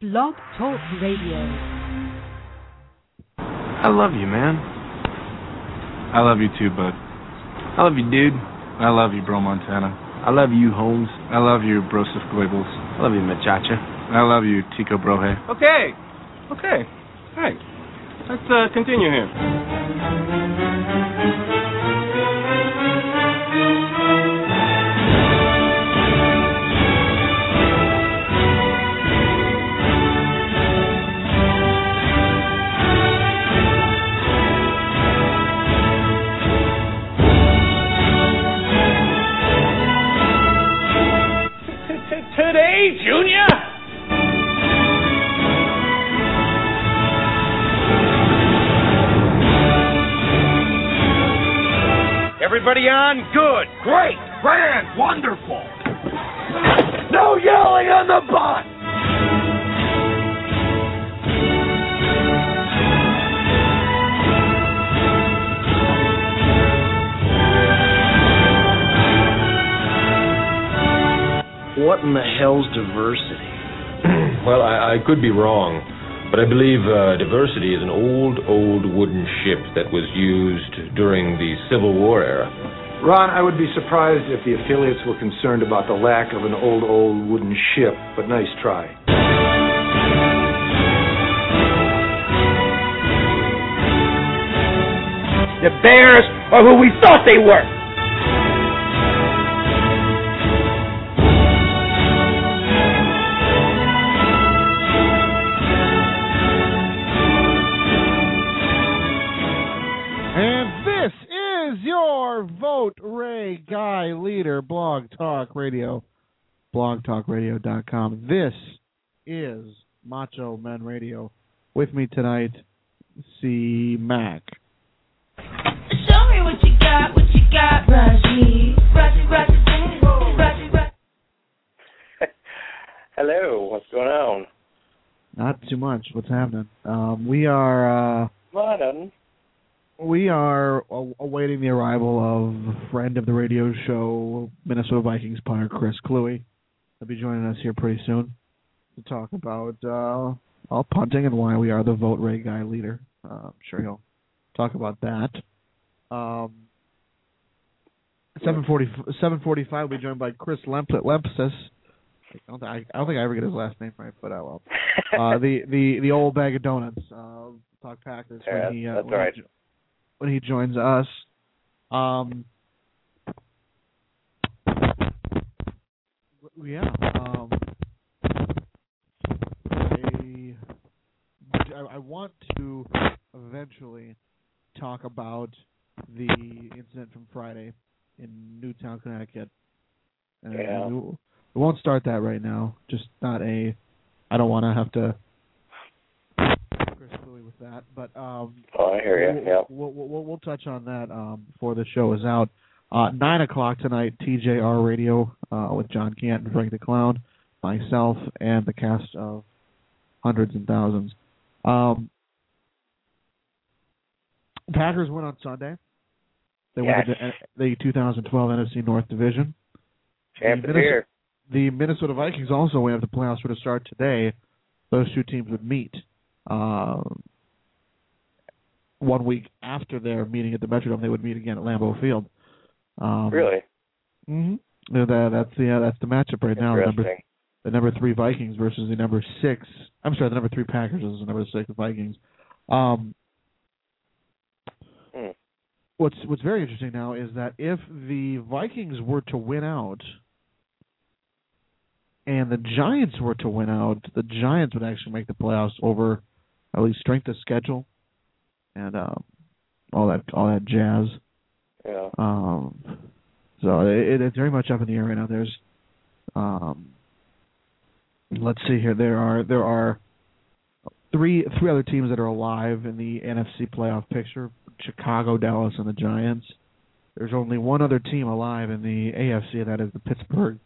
Blog Talk Radio. I love you, man. I love you too, bud. I love you, dude. I love you, bro Montana. I love you, Holmes. I love you, Broseph Goebbels. I love you, Machacha. I love you, Tico Brohe. Okay. All right. Let's continue here. Today, Junior! Everybody on? Good, great, grand, wonderful! No yelling on the bot! What in the hell's diversity? Well, I could be wrong, but I believe diversity is an old wooden ship that was used during the Civil War era. Ron, I would be surprised if the affiliates were concerned about the lack of an old wooden ship, but nice try. The Bears are who we thought they were! Ray Guy, leader, Blog Talk Radio, blogtalkradio.com. This is Macho Men Radio. With me tonight, C. Mac. Show me what you got, Raji. Raji. Hello, what's going on? Not too much. What's happening? We are awaiting the arrival of friend of the radio show, Minnesota Vikings punter Chris Kluwe. He'll be joining us here pretty soon to talk about all punting and why we are the Vote Ray Guy leader. I'm sure he'll talk about that. 7:45, we'll be joined by Chris Lempesis. I don't think I ever get his last name right, but I will. The old bag of donuts. Talk Packers when he... that's all right. When he joins us, I want to eventually talk about the incident from Friday in Newtown, Connecticut. We won't start that right now. I don't want to have to. With that, but I hear you. Yeah, we'll touch on that before the show is out. 9:00 tonight, TJR Radio with John Canton, Frank the Clown, myself, and the cast of hundreds and thousands. Packers won on Sunday. They won the 2012 NFC North Division. The Minnesota Vikings also went up the playoffs for the start today. Those two teams would meet. 1 week after their meeting at the Metrodome, they would meet again at Lambeau Field. Really? Mm-hmm. That's the matchup right now. The number 3 Vikings versus the number 6. I'm sorry, the number 3 Packers versus the number 6 Vikings. What's very interesting now is that if the Vikings were to win out and the Giants were to win out, the Giants would actually make the playoffs over at least strength of schedule and all that jazz. Yeah. So it's very much up in the air right now. There's, let's see here. There are three other teams that are alive in the NFC playoff picture: Chicago, Dallas, and the Giants. There's only one other team alive in the AFC, and that is the Pittsburgh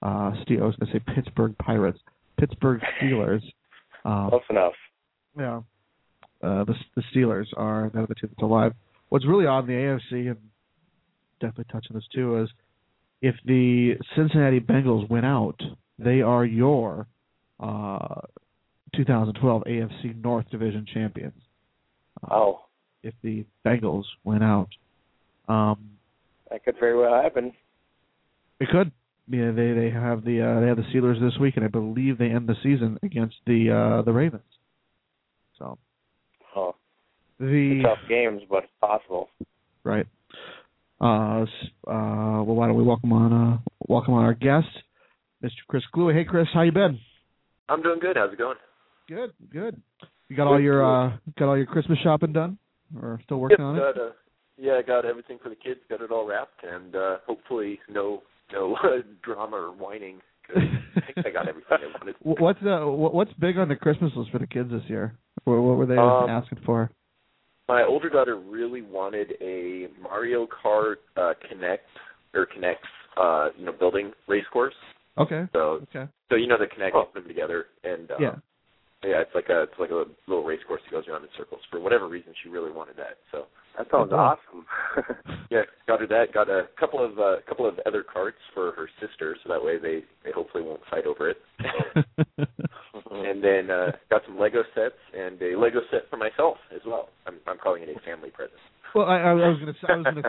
Steelers. Close enough. Yeah, the Steelers are the two that's alive. What's really odd in the AFC, and definitely touching this too, is if the Cincinnati Bengals win out, they are your 2012 AFC North Division champions. If the Bengals went out. That could very well happen. It could. Yeah, they have the they have the Steelers this week, and I believe they end the season against the Ravens. So, tough games, but it's possible, right? Well, why don't we welcome on our guest, Mr. Chris Kluwe. Hey, Chris, how you been? I'm doing good. How's it going? Good, good. You got all your Christmas shopping done, or still working on it? Yeah, I got everything for the kids. Got it all wrapped, and hopefully no drama or whining. 'Cause I think I got everything I wanted. What's big on the Christmas list for the kids this year? What were they asking for? My older daughter really wanted a Mario Kart K'Nex building race course. Okay. So you know the K'Nex put them together, and yeah, it's like a little race course that goes around in circles. For whatever reason, she really wanted that. So. That sounds awesome. Yeah, got her that. Got a couple of other carts for her sister, so that way they hopefully won't fight over it. And then got some Lego sets and a Lego set for myself as well. I'm calling it a family present. Well, I was gonna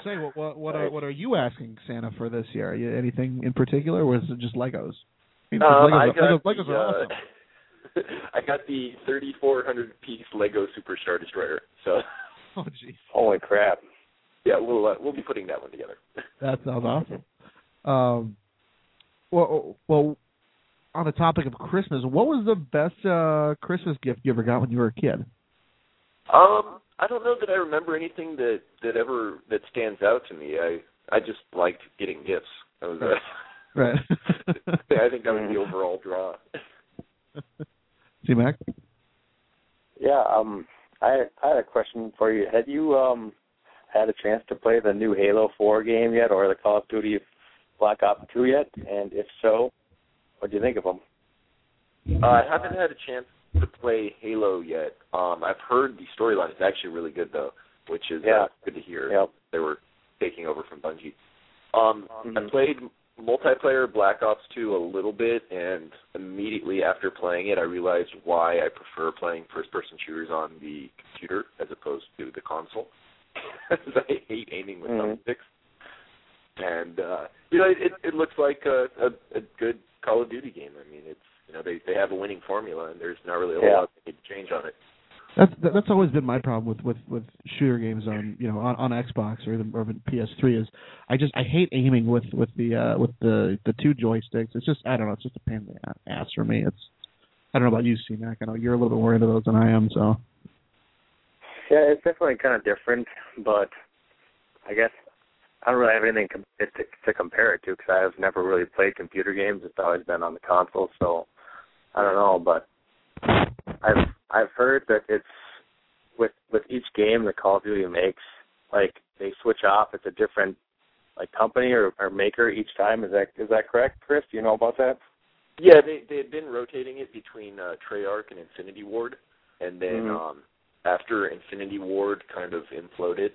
say what are you asking Santa for this year? Anything in particular, or is it just Legos? I mean, Legos are awesome. I got the 3,400 piece Lego Super Star Destroyer. So. Oh, geez. Holy crap. Yeah, we'll be putting that one together. That sounds awesome. Well, on the topic of Christmas, what was the best Christmas gift you ever got when you were a kid? I don't know that I remember anything that stands out to me. I just liked getting gifts. That was right. Yeah, I think that was the overall draw. C. Mac? Yeah, I had a question for you. Had you had a chance to play the new Halo 4 game yet, or the Call of Duty Black Ops 2 yet? And if so, what do you think of them? I haven't had a chance to play Halo yet. I've heard the storyline is actually really good, though, which is good to hear. Yep. They were taking over from Bungie. I played multiplayer Black Ops 2 a little bit, and immediately after playing it, I realized why I prefer playing first-person shooters on the computer as opposed to the console. I hate aiming with thumbsticks. And, it looks like a good Call of Duty game. I mean, it's they have a winning formula, and there's not really a lot they could change on it. That's always been my problem with shooter games on Xbox or PS3 is I hate aiming with the two joysticks. It's just it's just a pain in the ass for me. I don't know about you, C. Mac. I know you're a little bit more into those than I am. So yeah, it's definitely kind of different, but I guess I don't really have anything to compare it to because I've never really played computer games. It's always been on the console, so I don't know, but. I've heard that it's with each game that Call of Duty makes, like they switch off. It's a different company or maker each time. Is that correct, Chris? Do you know about that? Yeah, they had been rotating it between Treyarch and Infinity Ward, and then after Infinity Ward kind of imploded,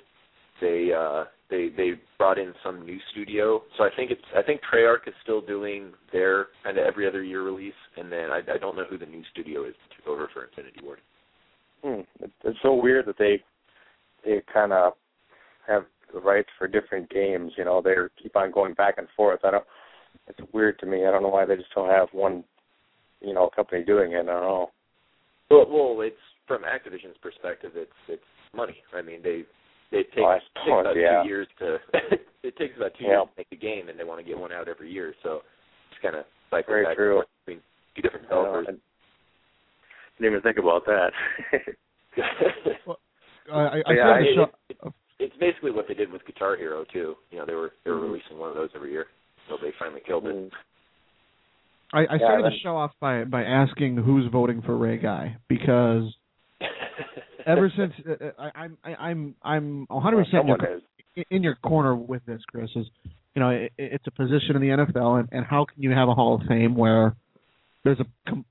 they brought in some new studio. So I think Treyarch is still doing their kind of every other year release, and then I don't know who the new studio is that took over for Infinity Ward. It's so weird that they kind of have the rights for different games. They keep on going back and forth. It's weird to me. I don't know why they just don't have one, company doing it. I don't know. Well, it's from Activision's perspective. It's money. I mean, it takes about 2 years to make the game, and they want to get one out every year. So it's kind of cycling back and forth between two different developers. I didn't even think about that. It's basically what they did with Guitar Hero too. They were releasing one of those every year, so they finally killed it. I started the show off by asking who's voting for Ray Guy because. Ever since I'm 100% in your corner with this, Chris. Is it's a position in the NFL, and how can you have a Hall of Fame where there's a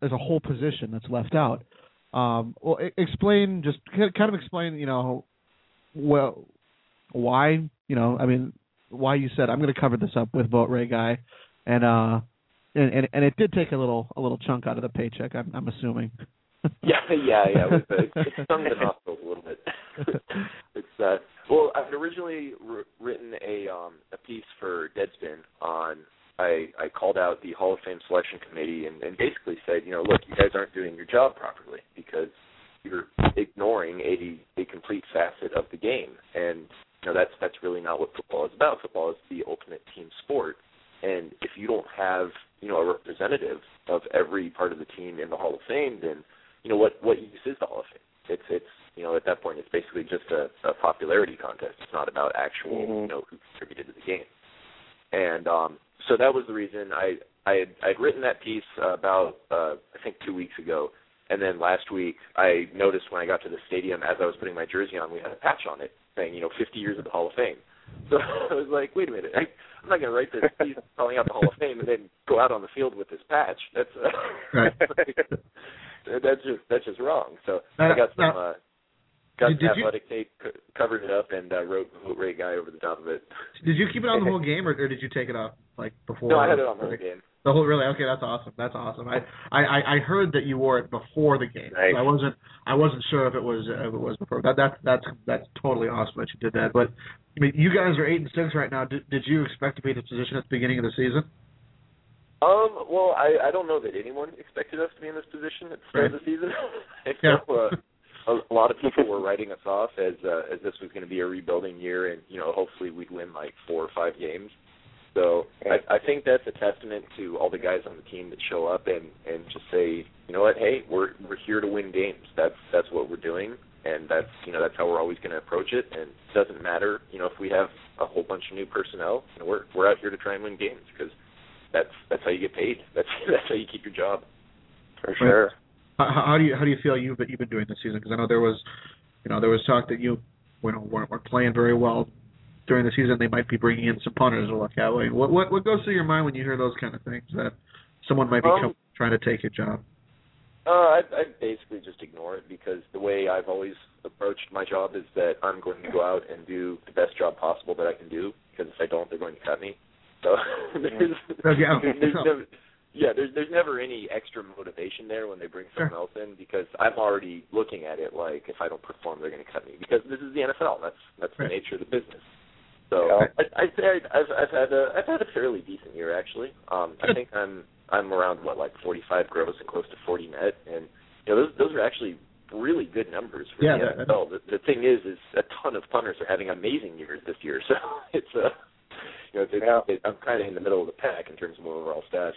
whole position that's left out? Well, explain why why you said I'm going to cover this up with Vote Ray Guy, and it did take a little chunk out of the paycheck. I'm assuming. Yeah. It's stung the nostrils a little bit. Well, I had originally written a piece for Deadspin on. I called out the Hall of Fame selection committee and basically said, you know, look, you guys aren't doing your job properly because you're ignoring a complete facet of the game, and you know that's really not what football is about. Football is the ultimate team sport, and if you don't have a representative of every part of the team in the Hall of Fame, then what use is the Hall of Fame? It's at that point it's basically just a popularity contest. It's not about actual who contributed to the game, and so that was the reason I'd written that piece about I think 2 weeks ago. And then last week, I noticed when I got to the stadium, as I was putting my jersey on, we had a patch on it saying, 50 years of the Hall of Fame. So I was like, wait a minute, I'm not going to write this piece calling out the Hall of Fame and then go out on the field with this patch. That's that's just wrong. So I got some athletic tape, covered it up, and wrote Ray Guy over the top of it. Did you keep it on the whole game, or did you take it off before? No, I had it on the whole game. The whole, really? Okay, that's awesome. That's awesome. I heard that you wore it before the game. Nice. So I wasn't sure if it was before. That's totally awesome that you did that. But I mean, you guys are 8-6 right now. Did you expect to be in a position at the beginning of the season? Well, I don't know that anyone expected us to be in this position at the start of the season. A lot of people were writing us off as this was going to be a rebuilding year, and hopefully we'd win 4 or 5 games. So I think that's a testament to all the guys on the team that show up and just say, hey, we're here to win games. That's what we're doing, and that's how we're always going to approach it. And it doesn't matter, if we have a whole bunch of new personnel. We're out here to try and win games because that's how you get paid. That's how you keep your job. For sure. How do you feel you've been doing this season? Because I know there was talk that you weren't playing very well. During the season, they might be bringing in some punters to look at. What goes through your mind when you hear those kind of things that someone might be trying to take your job? I basically just ignore it because the way I've always approached my job is that I'm going to go out and do the best job possible that I can do, because if I don't, they're going to cut me. So there's never any extra motivation there when they bring someone else in, because I'm already looking at it like if I don't perform, they're going to cut me, because this is the NFL. That's the nature of the business. So I'd say I've had a fairly decent year, actually. I think I'm around 45 gross and close to 40 net, and those are actually really good numbers for the NFL. The thing is a ton of punters are having amazing years this year, so it's I'm kind of in the middle of the pack in terms of overall stats.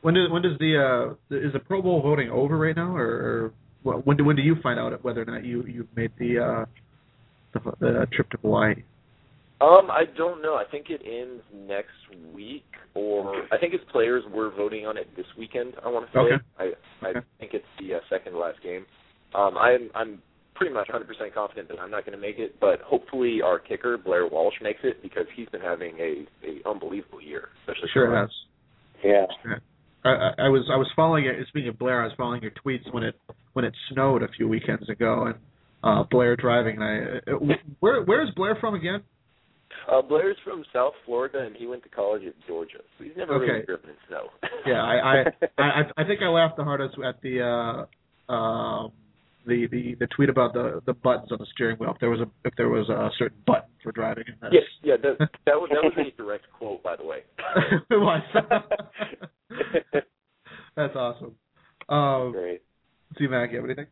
When does the is the Pro Bowl voting over right now, or when do you find out whether or not you've made the trip to Hawaii? I don't know. I think it ends next week, or I think its players were voting on it this weekend, I want to say. Okay. I think it's the second to last game. I'm pretty much 100% confident that I'm not going to make it, but hopefully our kicker, Blair Walsh, makes it, because he's been having a unbelievable year. Especially has. Yeah. I was following it. Speaking of Blair, I was following your tweets when it snowed a few weekends ago, and Blair driving. And where is Blair from again? Blair's from South Florida, and he went to college at Georgia, so he's never really driven in snow. Yeah, I think I laughed the hardest at the tweet about the buttons on the steering wheel. If there was a certain button for driving. Yes, that was a direct quote, by the way. It was. That's awesome. Great. C. Mac, you have anything?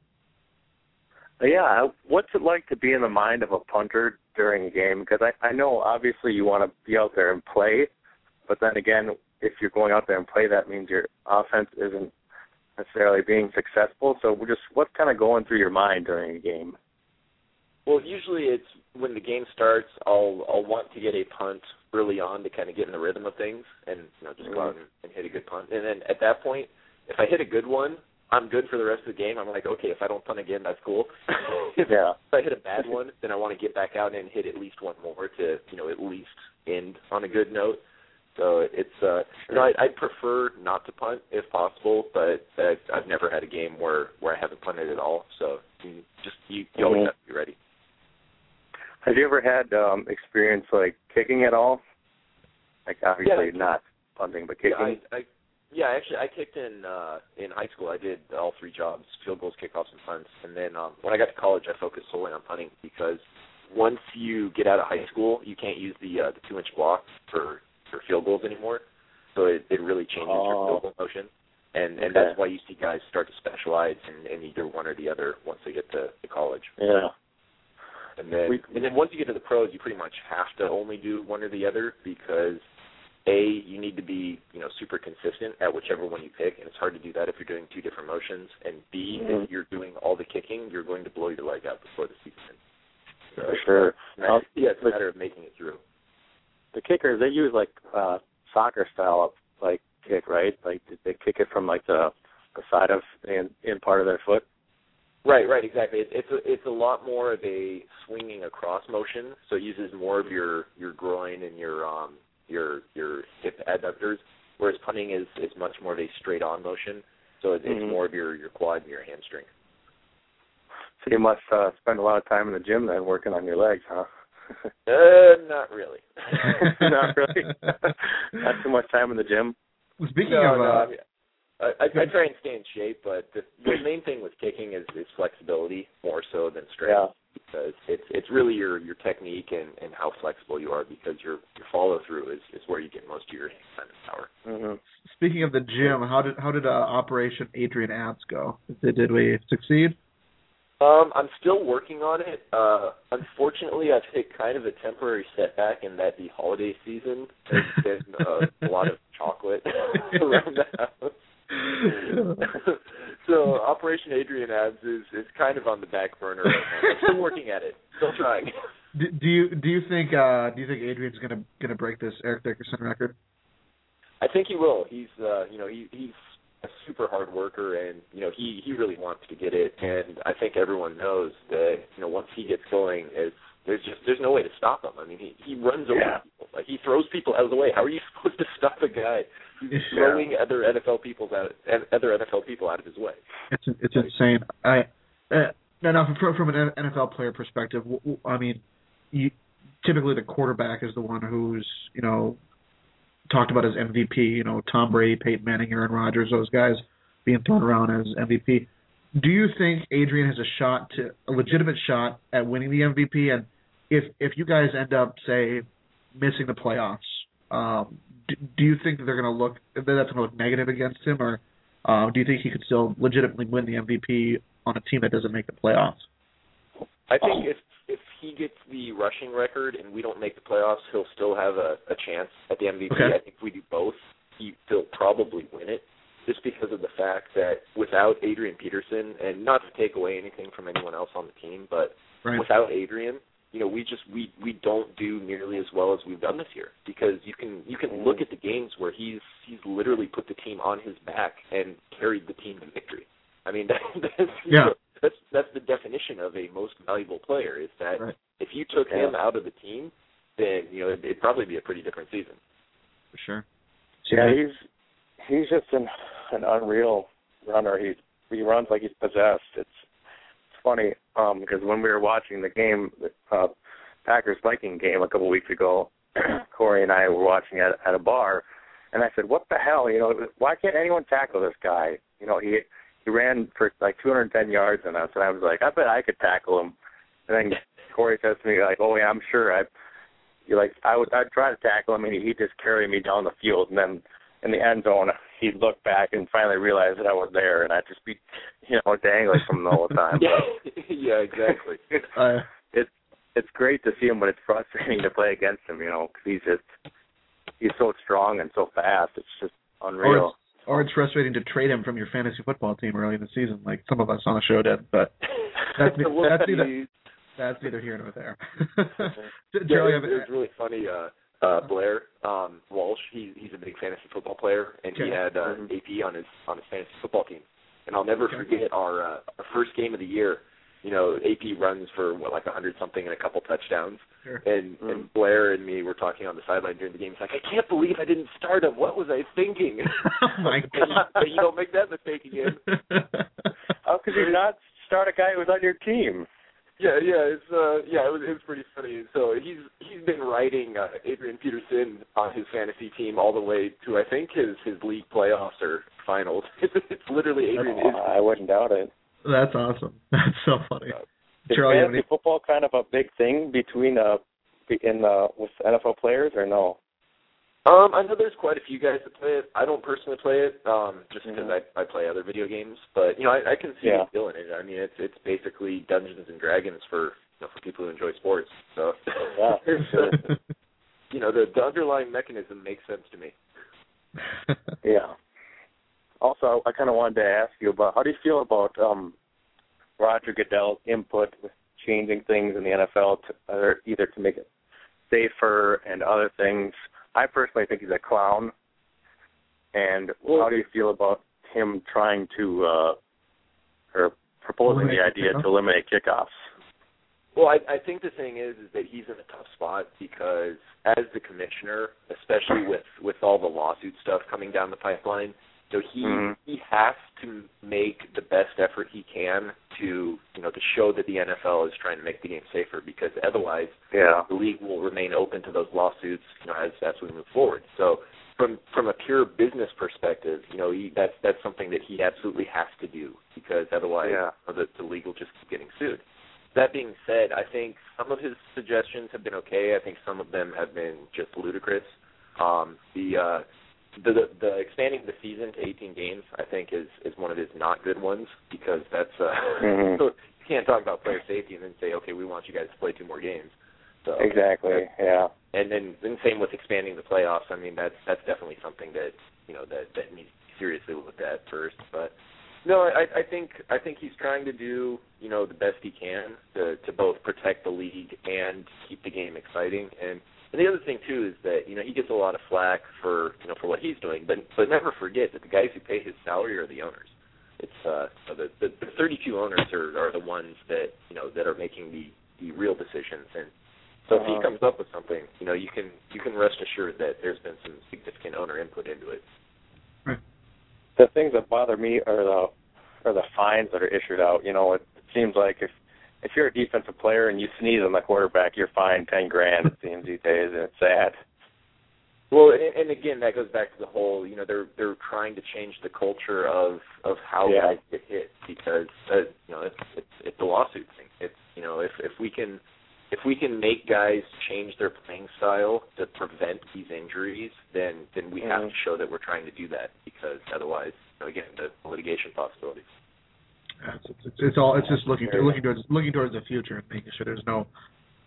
Yeah, what's it like to be in the mind of a punter during a game? Because I know, obviously, you want to be out there and play, but then again, if you're going out there and play, that means your offense isn't necessarily being successful. So what's kind of going through your mind during a game? Well, usually it's when the game starts, I'll want to get a punt early on to kind of get in the rhythm of things and just go out and hit a good punt. And then at that point, if I hit a good one, I'm good for the rest of the game. I'm like, okay, if I don't punt again, that's cool. If I hit a bad one, then I want to get back out and hit at least one more to, at least end on a good note. So it's, I'd prefer not to punt if possible, but I've never had a game where I haven't punted at all. So you always have to be ready. Have you ever had experience kicking at all? Obviously not punting, but kicking. I Yeah, actually, I kicked in high school. I did all three jobs, field goals, kickoffs, and punts. And then when I got to college, I focused solely on punting because once you get out of high school, you can't use the 2-inch block for field goals anymore. So it really changes your field goal motion. And that's why you see guys start to specialize in either one or the other once they get to college. Yeah. And then once you get to the pros, you pretty much have to only do one or the other because, A, you need to be, super consistent at whichever one you pick, and it's hard to do that if you're doing two different motions. And, B, if you're doing all the kicking, you're going to blow your leg out before the season ends. So, for sure. It's a matter of making it through. The kickers, they use, soccer-style, kick, right? They kick it from, the side of and in part of their foot. Right, exactly. It's a lot more of a swinging across motion, so it uses more of your groin and your hip adductors, whereas punting is much more of a straight on motion, so it's more of your quad and your hamstring. So you must spend a lot of time in the gym then working on your legs, huh? Not really. Not really? Not too much time in the gym? Well, I try and stay in shape, but the main thing with kicking is flexibility more so than strength. Yeah. Because it's really your technique and how flexible you are, because your follow through is where you get most of your hand power. Mm-hmm. Speaking of the gym, how did Operation Adrian Abs go? Did we succeed? I'm still working on it. Unfortunately, I've hit kind of a temporary setback in that the holiday season has been a lot of chocolate around the house. So Operation Adrian Abs is kind of on the back burner right now. I'm still working at it. Still trying. Do you think Adrian's gonna break this Eric Dickerson record? I think he will. He's he's a super hard worker, and he really wants to get it. And I think everyone knows that once he gets going, there's no way to stop him. I mean, he runs over people. Like, he throws people out of the way. How are you supposed to stop a guy who's throwing other NFL people out of his way? It's insane. From an NFL player perspective, I mean, typically the quarterback is the one who's talked about as MVP. Tom Brady, Peyton Manning, Aaron Rodgers, those guys being thrown around as MVP. Do you think Adrian has a legitimate shot at winning the MVP? And if you guys end up, say, missing the playoffs, do you think that that's going to look negative against him, or do you think he could still legitimately win the MVP on a team that doesn't make the playoffs? I think if he gets the rushing record and we don't make the playoffs, he'll still have a chance at the MVP. Okay. I think if we do both, he'll probably win it, just because of the fact that without Adrian Peterson, and not to take away anything from anyone else on the team, but without Adrian, we don't do nearly as well as we've done this year, because you can look at the games where he's literally put the team on his back and carried the team to victory. I mean, that's the definition of a most valuable player, is that if you took him out of the team, then it'd probably be a pretty different season. For sure. Yeah, he's just an unreal runner. He runs like he's possessed. It's funny because when we were watching the game, Packers-Viking game a couple weeks ago, Corey and I were watching at a bar, and I said, "What the hell? Why can't anyone tackle this guy? He ran for 210 yards on us," and I was like, "I bet I could tackle him." And then Corey says to me, "Oh yeah, I'm sure I'd try to tackle him, and he'd just carry me down the field." And then in the end zone, he looked back and finally realized that I was there, and I'd just be, dangling from the whole time. Yeah, exactly. It's great to see him, but it's frustrating to play against him, because he's so strong and so fast. It's just unreal. Or it's frustrating to trade him from your fantasy football team early in the season, like some of us on the show did, but that's neither here nor there. It was really funny, Blair Walsh, he's a big fantasy football player, and he had AP on his fantasy football team. And I'll never forget our first game of the year. AP runs for 100-something and a couple touchdowns. Sure. And Blair and me were talking on the sideline during the game. He's like, "I can't believe I didn't start him. What was I thinking?" Oh my God! But you don't make that mistake again. How could you not start a guy who was on your team? It was pretty funny. So he's been riding Adrian Peterson on his fantasy team all the way to, I think, his league playoffs or finals. It's literally Adrian. I wouldn't doubt it. That's awesome. That's so funny. Is fantasy football kind of a big thing between with NFL players or no? I know there's quite a few guys that play it. I don't personally play it just because I play other video games. But, you know, I can see me doing it. I mean, it's basically Dungeons & Dragons for people who enjoy sports. So, you know, the underlying mechanism makes sense to me. Yeah. Also, I kind of wanted to ask you about how do you feel about Roger Goodell's input with changing things in the NFL, either to make it safer and other things? I personally think he's a clown. And how do you feel about him trying to, or proposing the idea to eliminate kickoffs? Well, I think the thing is that he's in a tough spot because as the commissioner, especially with all the lawsuit stuff coming down the pipeline, so he has to make the best effort he can to, you know, to show that the NFL is trying to make the game safer because otherwise the league will remain open to those lawsuits, you know, as we move forward. So from a pure business perspective, you know, that's something that he absolutely has to do because otherwise the league will just keep getting sued. That being said, I think some of his suggestions have been okay. I think some of them have been just ludicrous. The expanding the season to 18 games, I think, is one of his not good ones because that's you can't talk about player safety and then say, okay, we want you guys to play 2 more games. So Exactly. And then same with expanding the playoffs. I mean, that's definitely something that, you know, that needs to be seriously looked at first. But no, I think he's trying to do, you know, the best he can to both protect the league and keep the game exciting. And the other thing too is that, you know, he gets a lot of flack for, you know, for what he's doing, but never forget that the guys who pay his salary are the owners. It's the 32 owners are the ones that, you know, that are making the real decisions. And so if he comes up with something, you know, you can rest assured that there's been some significant owner input into it. Right. The things that bother me are the fines that are issued out. You know, it seems like if you're a defensive player and you sneeze on the quarterback, you're fined $10,000, it seems, these days, and it's sad. Well, and again, that goes back to the whole, you know, they're trying to change the culture of how guys get hit because, you know, it's the lawsuit thing. It's, you know, if we can make guys change their playing style to prevent these injuries, then we have to show that we're trying to do that because otherwise, you know, again, the litigation possibilities. It's just looking towards the future and making sure there's no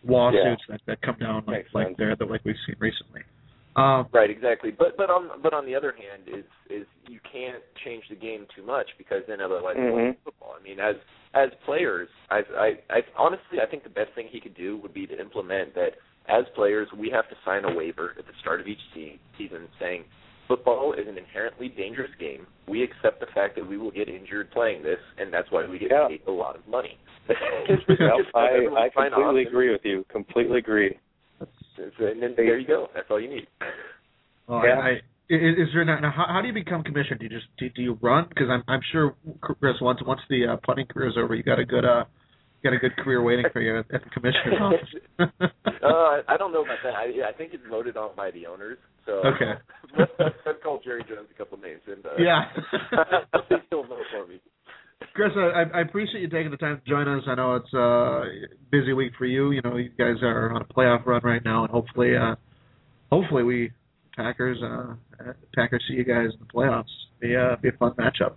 lawsuits that come down like we've seen recently. Right, exactly. But on the other hand, is you can't change the game too much because then otherwise football. I mean, as players, I honestly I think the best thing he could do would be to implement that as players we have to sign a waiver at the start of each season saying, football is an inherently dangerous game. We accept the fact that we will get injured playing this, and that's why we get paid a lot of money. I completely agree with you. Completely agree. And then there you go. That's all you need. Is there not, now, how do you become commissioner? Do you just do you run? Because I'm sure, Chris, once the punting career is over, you got a good career waiting for you at the commissioner's office. I don't know about that. I think it's voted on by the owners. So okay. I've called Jerry Jones a couple of names. And, they still vote for me. Chris, I appreciate you taking the time to join us. I know it's a busy week for you. You know, you guys are on a playoff run right now, and hopefully we Packers see you guys in the playoffs. It'll be a fun matchup.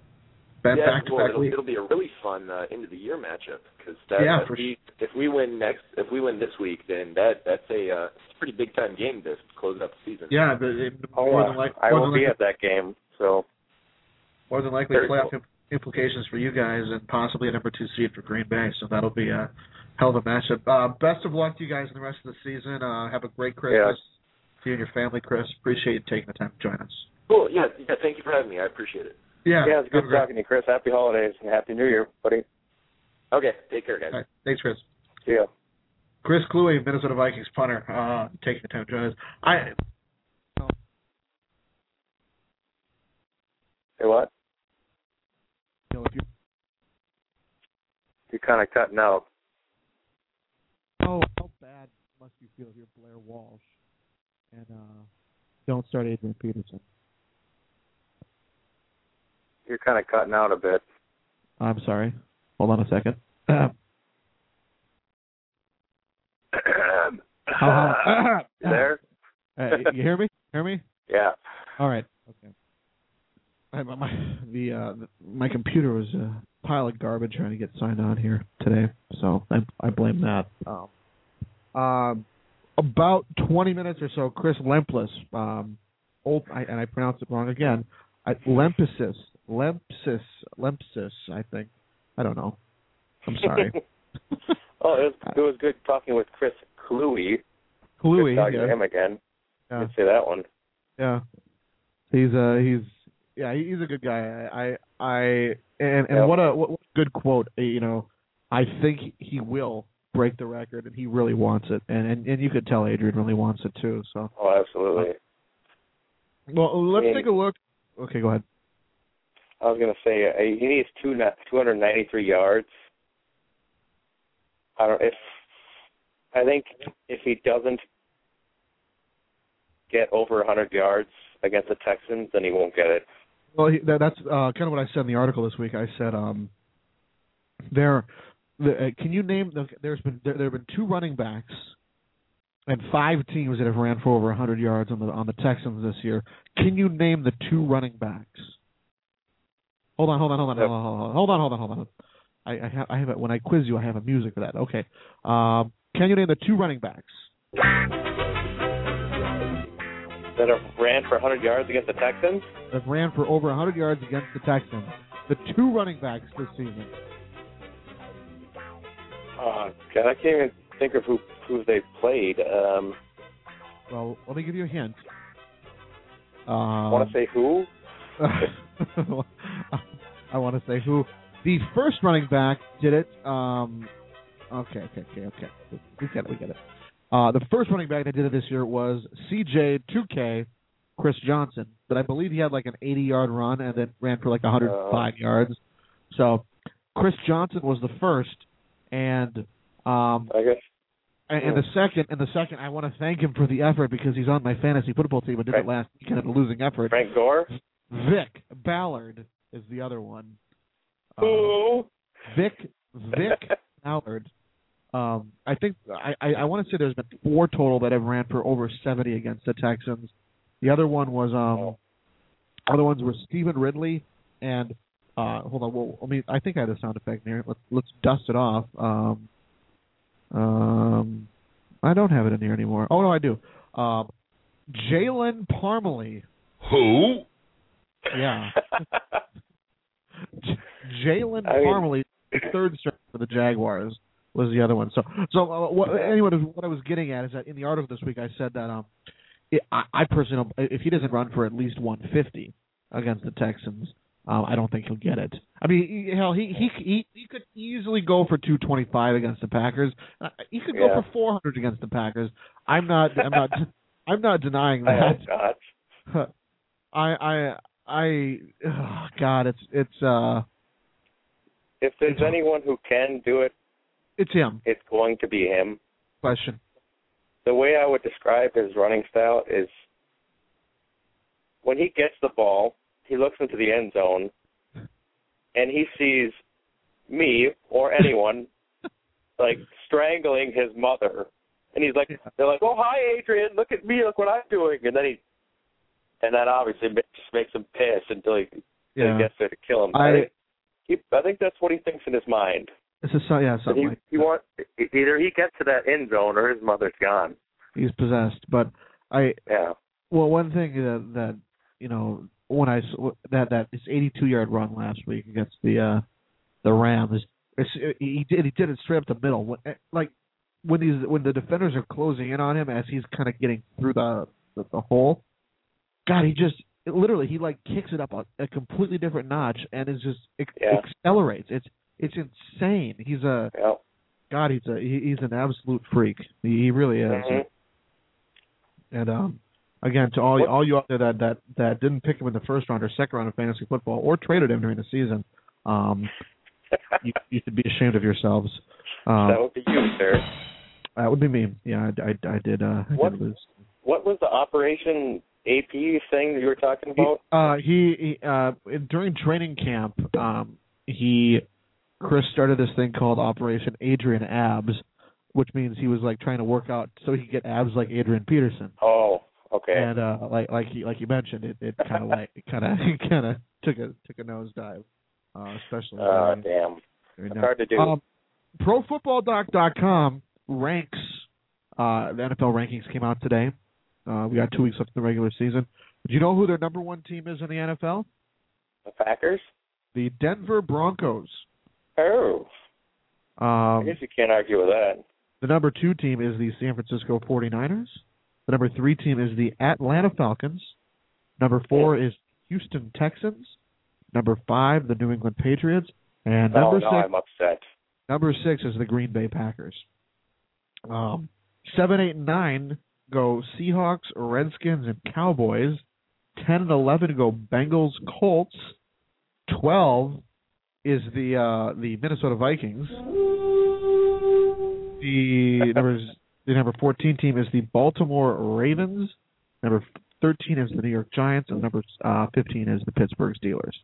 It'll be a really fun end of the year matchup because if we win this week, then that's a pretty big time game to close out the season. Yeah, but I won't be at that game, so more than likely playoff implications for you guys and possibly a number 2 seed for Green Bay. So that'll be a hell of a matchup. Best of luck to you guys in the rest of the season. Have a great Christmas to you and your family, Chris. Appreciate you taking the time to join us. Cool. Yeah. Thank you for having me. I appreciate it. Yeah, it's good talking to you, Chris. Happy holidays and Happy New Year, buddy. Okay, take care, guys. All right. Thanks, Chris. See ya. Chris Kluwe, Minnesota Vikings punter, taking the time to join us. Say what? You're kind of cutting out. Muskie Field, you're Blair Walsh. And don't start Adrian Peterson. You're kind of cutting out a bit. I'm sorry. Hold on a second. You there? You hear me? Yeah. All right. Okay. My computer was a pile of garbage trying to get signed on here today, so I blame that. About 20 minutes or so, Chris Lempesis, and I pronounced it wrong again. Lempesis, I think. I don't know. I'm sorry. It was good talking with Chris Kluwe. Kluwe, yeah. To him again. Yeah. Let's say that one. Yeah. He's a good guy. And what a good quote. You know, I think he will break the record, and he really wants it. And you could tell Adrian really wants it too. So. Oh, absolutely. Let's take a look. Okay, go ahead. I was going to say he needs 293 yards. I think if he doesn't get over 100 yards against the Texans, then he won't get it. Well, that's kind of what I said in the article this week. I said there have been two running backs and five teams that have ran for over 100 yards on the Texans this year. Can you name the two running backs? Hold on. I have it when I quiz you. I have a music for that. Okay. Can you name the two running backs that have ran for 100 yards against the Texans? That ran for over 100 yards against the Texans. The two running backs this season. Oh, God, I can't even think of who they played. Well, let me give you a hint. I want to say who? I want to say who. The first running back did it. Okay. We get it. The first running back that did it this year was CJ 2K Chris Johnson, but I believe he had like an 80-yard run and then ran for like 105 yards. So Chris Johnson was the first, and the second, I want to thank him for the effort because he's on my fantasy football team and did it last weekend at a losing effort. Frank Gore? Vic Ballard is the other one. Who? Vic Ballard. I think I want to say there's been four total that have ran for over 70 against the Texans. The other one was other ones were Stephen Ridley and hold on. Well, I think I had a sound effect in here. Let's dust it off. I don't have it in here anymore. Oh no, I do. Jalen Parmalee. Who? Yeah. Jalen Parmalee, third string for the Jaguars, was the other one. What I was getting at is that in the article this week, I said that I personally, if he doesn't run for at least 150 against the Texans, I don't think he'll get it. I mean, hell, he could easily go for 225 against the Packers. He could go for 400 against the Packers. I'm not denying that. If there's anyone who can do it, it's him. It's going to be him. Question. The way I would describe his running style is when he gets the ball, he looks into the end zone, and he sees me or anyone like strangling his mother, and he's like, they're like, "Oh, hi, Adrian! Look at me! Look what I'm doing!" And that obviously just makes him piss until he gets there to kill him. I think that's what he thinks in his mind. Either he gets to that end zone or his mother's gone. He's possessed. But one thing that you know when I that his 82-yard run last week against the Rams, he did it straight up the middle. Like when the defenders are closing in on him as he's kind of getting through the hole. God, he kicks it up a completely different notch and it just accelerates. It's insane. He's an absolute freak. He really is. Mm-hmm. And again, to all you out there that didn't pick him in the first round or second round of fantasy football or traded him during the season, you should be ashamed of yourselves. That would be you, sir. That would be me. Yeah, I did. I did lose. What was the Operation AP thing you were talking about? He during training camp, Chris started this thing called Operation Adrian Abs, which means he was like trying to work out so he could get abs like Adrian Peterson. Oh, okay. And like you mentioned, it kind of took a nosedive, especially. Damn. It's hard to do. ProFootballDoc.com ranks. The NFL rankings came out today. We got 2 weeks left in the regular season. Do you know who their number one team is in the NFL? The Packers? The Denver Broncos. Oh. I guess you can't argue with that. The number two team is the San Francisco 49ers. The number three team is the Atlanta Falcons. Number four is Houston Texans. Number five, the New England Patriots. And number six, I'm upset. Number six is the Green Bay Packers. 7, 8, and 9 go Seahawks, Redskins, and Cowboys. 10 and 11 go Bengals, Colts. 12 is the Minnesota Vikings. The number 14 team is the Baltimore Ravens. Number 13 is the New York Giants, and number 15 is the Pittsburgh Steelers.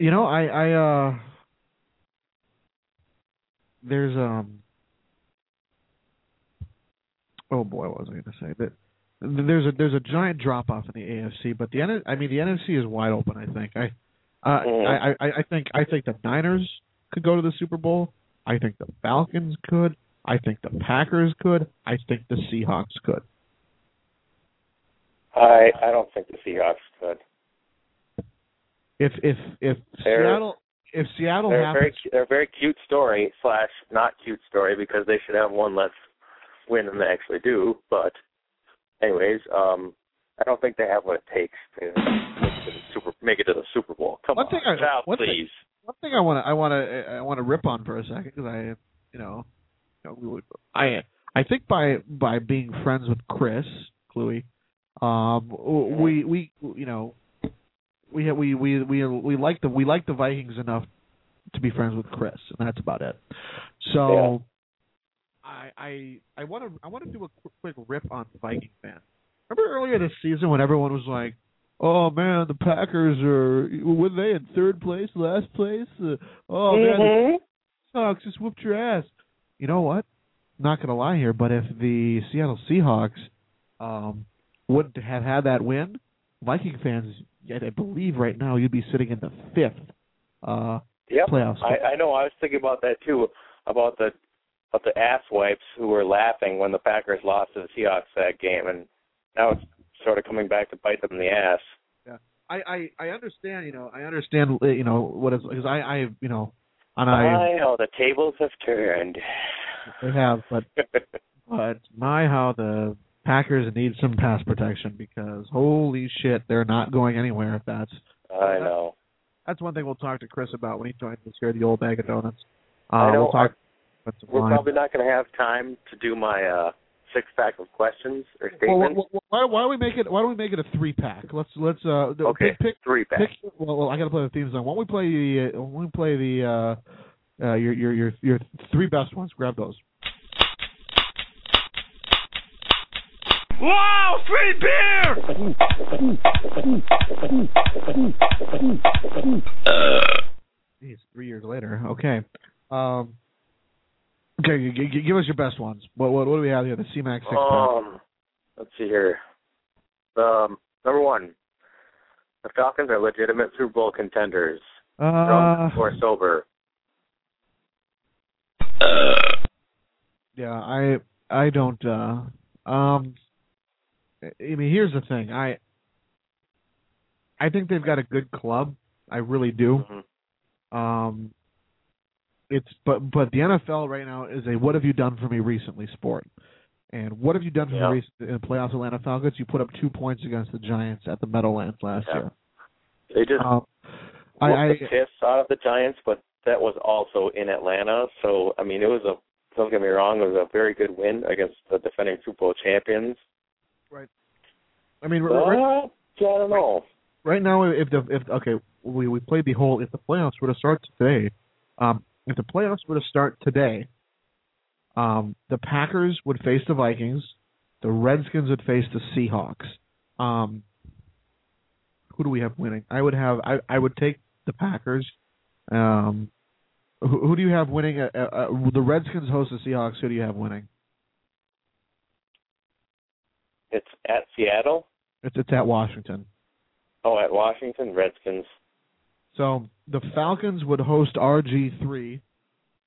You know, I there's oh boy, what was I going to say? That there's a giant drop off in the AFC, but the NFC is wide open. I think I think the Niners could go to the Super Bowl. I think the Falcons could. I think the Packers could. I think the Seahawks could. I don't think the Seahawks could. They're a very cute story / not cute story because they should have one less win than they actually do. But anyways, I don't think they have what it takes to make it to the Super Bowl. One thing I want to rip on for a second because I think by being friends with Chris Kluwe, we like the Vikings enough to be friends with Chris, and that's about it. So, yeah. I want to do a quick rip on Viking fans. Remember earlier this season when everyone was like, "Oh man, the Packers were they in third place, last place? Man, the Seahawks just whooped your ass." You know what? Not gonna lie here, but if the Seattle Seahawks wouldn't have had that win, Viking fans, I believe right now you'd be sitting in the fifth playoff spot. I know. I was thinking about that too, about the ass wipes who were laughing when the Packers lost to the Seahawks that game, and now it's sort of coming back to bite them in the ass. Yeah, I understand. What is because I know the tables have turned. They have, but how the Packers need some pass protection because holy shit, they're not going anywhere. If that's, I know. That's one thing we'll talk to Chris about when he joins us here, the old bag of donuts. We're probably not going to have time to do my 6-pack of questions or statements. Well, why don't we make it a 3-pack? Let's okay, pick 3-pack. Well, I got to play the theme song. Why don't we play your 3 best ones? Grab those. Wow, 3 beer! Geez, 3 years later. Okay. Okay, give us your best ones. What do we have here? The C. Mac 6-pack. Let's see here. Number one, the Falcons are legitimate Super Bowl contenders. Drunk or sober. Yeah, I don't... I mean, here's the thing. I think they've got a good club. I really do. Mm-hmm. But the NFL right now is a what have you done for me recently sport. And what have you done for me recently in the playoffs? Atlanta Falcons, you put up 2 points against the Giants at the Meadowlands last year. They just the piss out of the Giants, but that was also in Atlanta. So I mean, it was don't get me wrong, it was a very good win against the defending Super Bowl champions. Right. I mean, I don't know. Right now, we played the whole if the playoffs were to start today, The Packers would face the Vikings. The Redskins would face the Seahawks. Who do we have winning? I would take the Packers. Who do you have winning? The Redskins host the Seahawks. Who do you have winning? It's at Seattle? It's at Washington. Oh, at Washington, Redskins. So the Falcons would host RG3,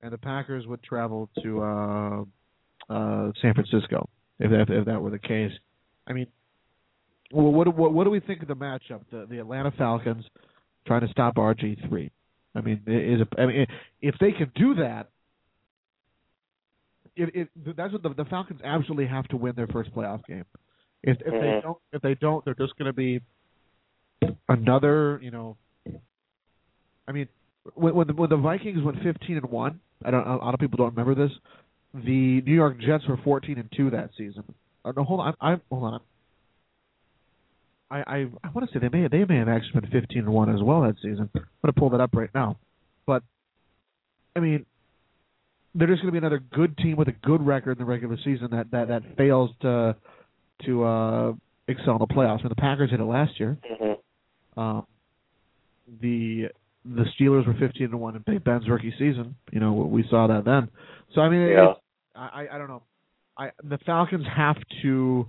and the Packers would travel to San Francisco, if that were the case. I mean, well, what do we think of the matchup? The Atlanta Falcons trying to stop RG3. If they can do that, that's what the Falcons absolutely have to win their first playoff game. If they don't, they're just going to be another. When the Vikings went 15-1, a lot of people don't remember this. The New York Jets were 14-2 that season. I want to say they may have actually been 15-1 as well that season. I'm going to pull that up right now. But, I mean, they're just going to be another good team with a good record in the regular season that fails to excel in the playoffs. I mean, the Packers did it last year. Mm-hmm. The Steelers were 15-1 in Big Ben's rookie season. We saw that then. So I mean, yeah. I don't know. The Falcons have to.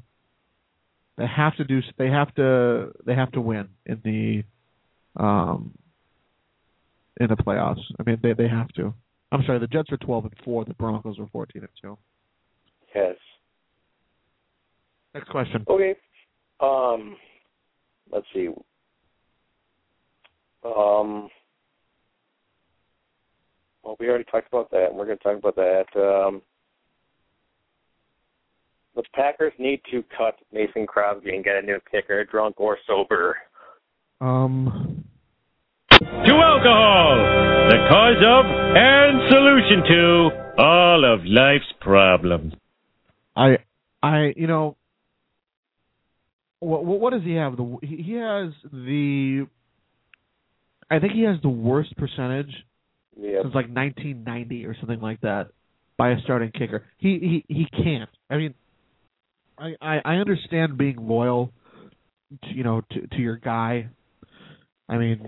They have to do. They have to win in the playoffs. I mean, they have to. I'm sorry. The Jets were 12-4. The Broncos were 14-2. Yes. Next question. Okay. Let's see. Well, we already talked about that, and we're going to talk about that. The Packers need to cut Mason Crosby and get a new kicker, drunk or sober. To alcohol, the cause of and solution to all of life's problems. What does he have? I think he has the worst percentage since like 1990 or something like that by a starting kicker. He can't. I mean, I understand being loyal, to your guy. I mean,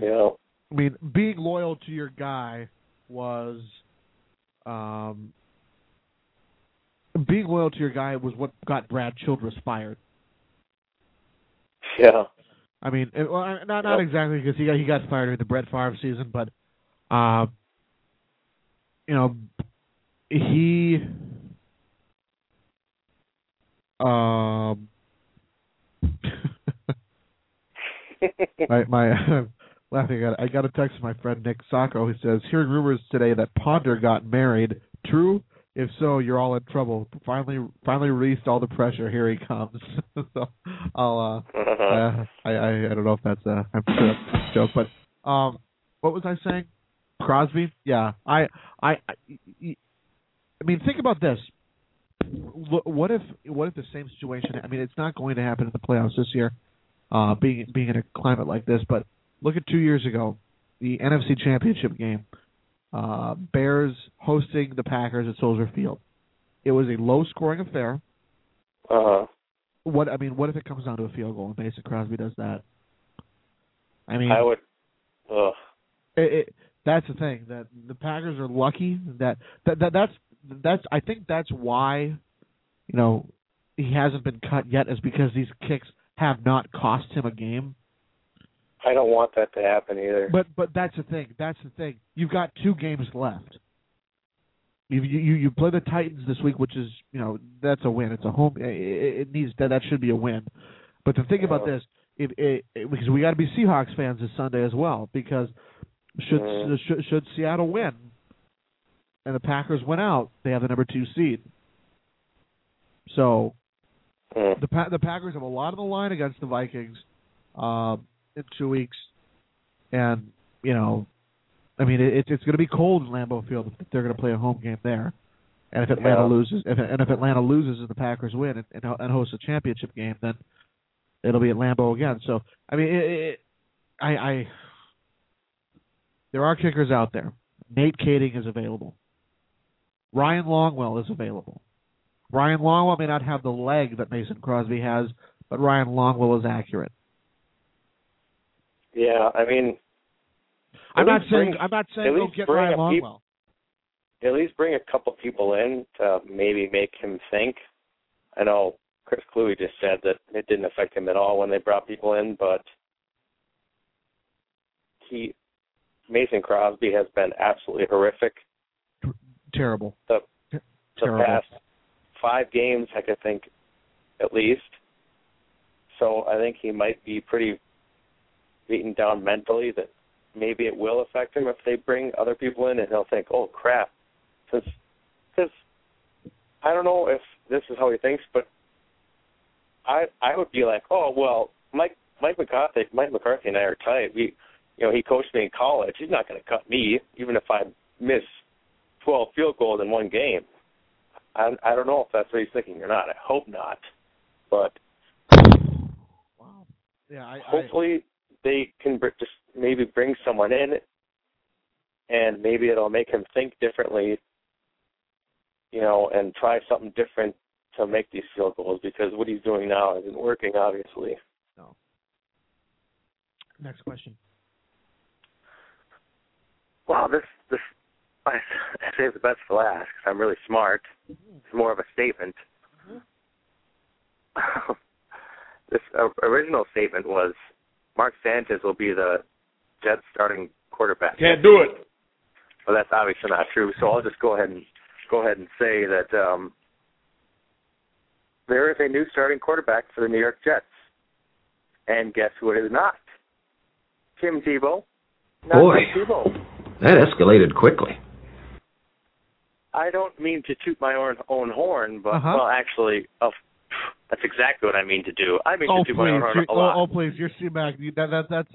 being loyal to your guy was, what got Brad Childress fired. Yeah. I mean, not exactly because he got fired in the Brett Favre season, but, he. I'm laughing at it. I got a text from my friend Nick Sacco. He says, hearing rumors today that Ponder got married. True? If so, you're all in trouble. Finally released all the pressure. Here he comes. So I'll I don't know if that's I'm sure that's a joke, but what was I saying? Crosby? Yeah. I mean, think about this. What if the same situation? I mean, it's not going to happen in the playoffs this year, being in a climate like this. But look at 2 years ago, the NFC Championship game, Bears hosting the Packers at Soldier Field. It was a low-scoring affair. Uh-huh. What if it comes down to a field goal and Mason Crosby does that? I mean, I would. Ugh. That's the thing that the Packers are lucky that's. I think that's why, he hasn't been cut yet is because these kicks have not cost him a game. I don't want that to happen either. But that's the thing. You've got 2 games left. You play the Titans this week, which is that's a win. It's a home. It needs that should be a win. But the thing about this, because we got to be Seahawks fans this Sunday as well, because should Seattle win and the Packers went out, they have the number 2 seed. So the Packers have a lot on the line against the Vikings in 2 weeks. And, it's going to be cold in Lambeau Field if they're going to play a home game there. And if Atlanta loses and the Packers win and host a championship game, then it'll be at Lambeau again. So, I mean, there are kickers out there. Nate Kading is available. Ryan Longwell is available. Ryan Longwell may not have the leg that Mason Crosby has, but Ryan Longwell is accurate. Yeah, I mean, I'm not saying go get Ryan Longwell. At least bring a couple people in to maybe make him think. I know Chris Kluwe just said that it didn't affect him at all when they brought people in, but Mason Crosby has been absolutely horrific. Terrible. The past 5 games, I could think, at least. So I think he might be pretty beaten down mentally that maybe it will affect him if they bring other people in and he'll think, oh, crap. Because I don't know if this is how he thinks, but I would be like, oh, well, Mike McCarthy and I are tight. He coached me in college. He's not going to cut me, even if I miss 12 field goals in one game. I don't know if that's what he's thinking or not. I hope not. But wow. Yeah, hopefully they can just maybe bring someone in, and maybe it'll make him think differently, and try something different to make these field goals, because what he's doing now isn't working, obviously. No. Next question. Wow, this I saved the best for last because I'm really smart. It's more of a statement. Mm-hmm. This original statement was Mark Sanchez will be the Jets starting quarterback. Can't do it. Well, that's obviously not true. So I'll just go ahead and say that there is a new starting quarterback for the New York Jets, and guess who it is not? Tim Tebow. Not Boy, Tim Tebow. That escalated quickly. I don't mean to toot my own horn, but, well, actually, that's exactly what I mean to do. I mean to toot my own horn a lot. Oh, please, you're C. Mac.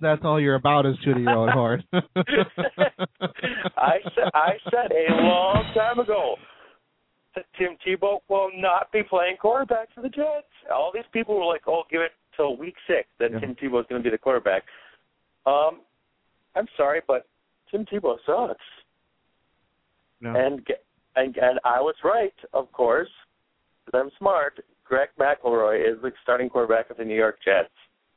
That's all you're about is tooting your own horn. I said a long time ago that Tim Tebow will not be playing quarterback for the Jets. All these people were like, oh, give it till week 6 that Tim Tebow is going to be the quarterback. I'm sorry, but Tim Tebow sucks. No. And I was right, of course, because I'm smart. Greg McElroy is the starting quarterback of the New York Jets.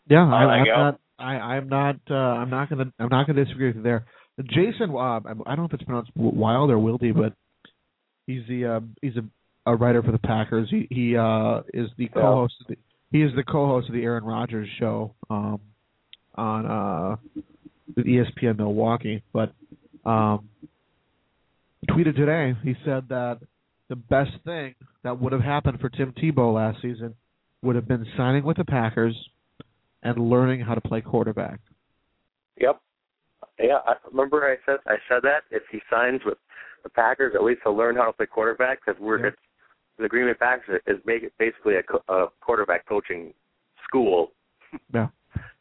Yeah, I'm not going to disagree with you there. Jason, I don't know if it's pronounced Wild or Wilde, but he's a writer for the Packers. He is the co-host. He is the co-host of the Aaron Rodgers show on ESPN Milwaukee, but tweeted today, he said that the best thing that would have happened for Tim Tebow last season would have been signing with the Packers and learning how to play quarterback. Yep. Yeah, I remember I said that if he signs with the Packers, at least he'll learn how to play quarterback, because the Green Bay Packers is basically a quarterback coaching school. Yeah.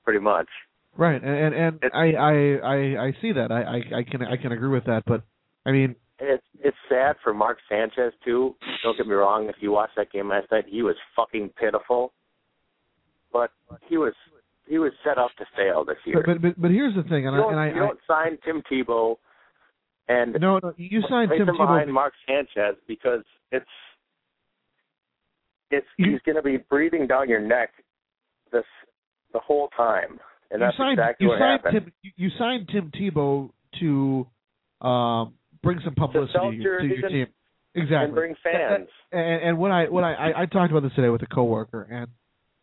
Pretty much. Right, and I see that. I can agree with that, but I mean, it's sad for Mark Sanchez too. Don't get me wrong. If you watched that game last night, he was fucking pitiful. But he was set up to fail this year. But here's the thing, you don't sign Tim Tebow, and no, you sign Tim Tebow behind Mark Sanchez because he's going to be breathing down your neck the whole time. And that's exactly what happened. You signed Tim Tebow to bring some publicity to your team, exactly, and bring fans. And what I talked about this today with a coworker, and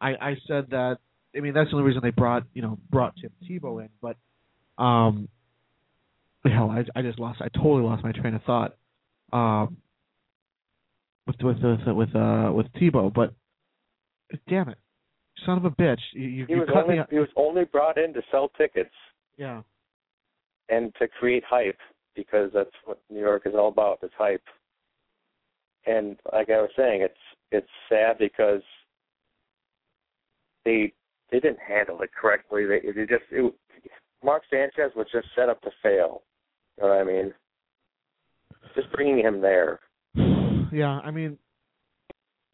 I said that that's the only reason they brought Tim Tebow in. But hell, I totally lost my train of thought with Tebow. But damn it. Son of a bitch! He was only brought in to sell tickets, yeah, and to create hype, because that's what New York is all about, is hype. And like I was saying, it's sad because they didn't handle it correctly. Mark Sanchez was just set up to fail. You know what I mean? Just bringing him there. Yeah, I mean,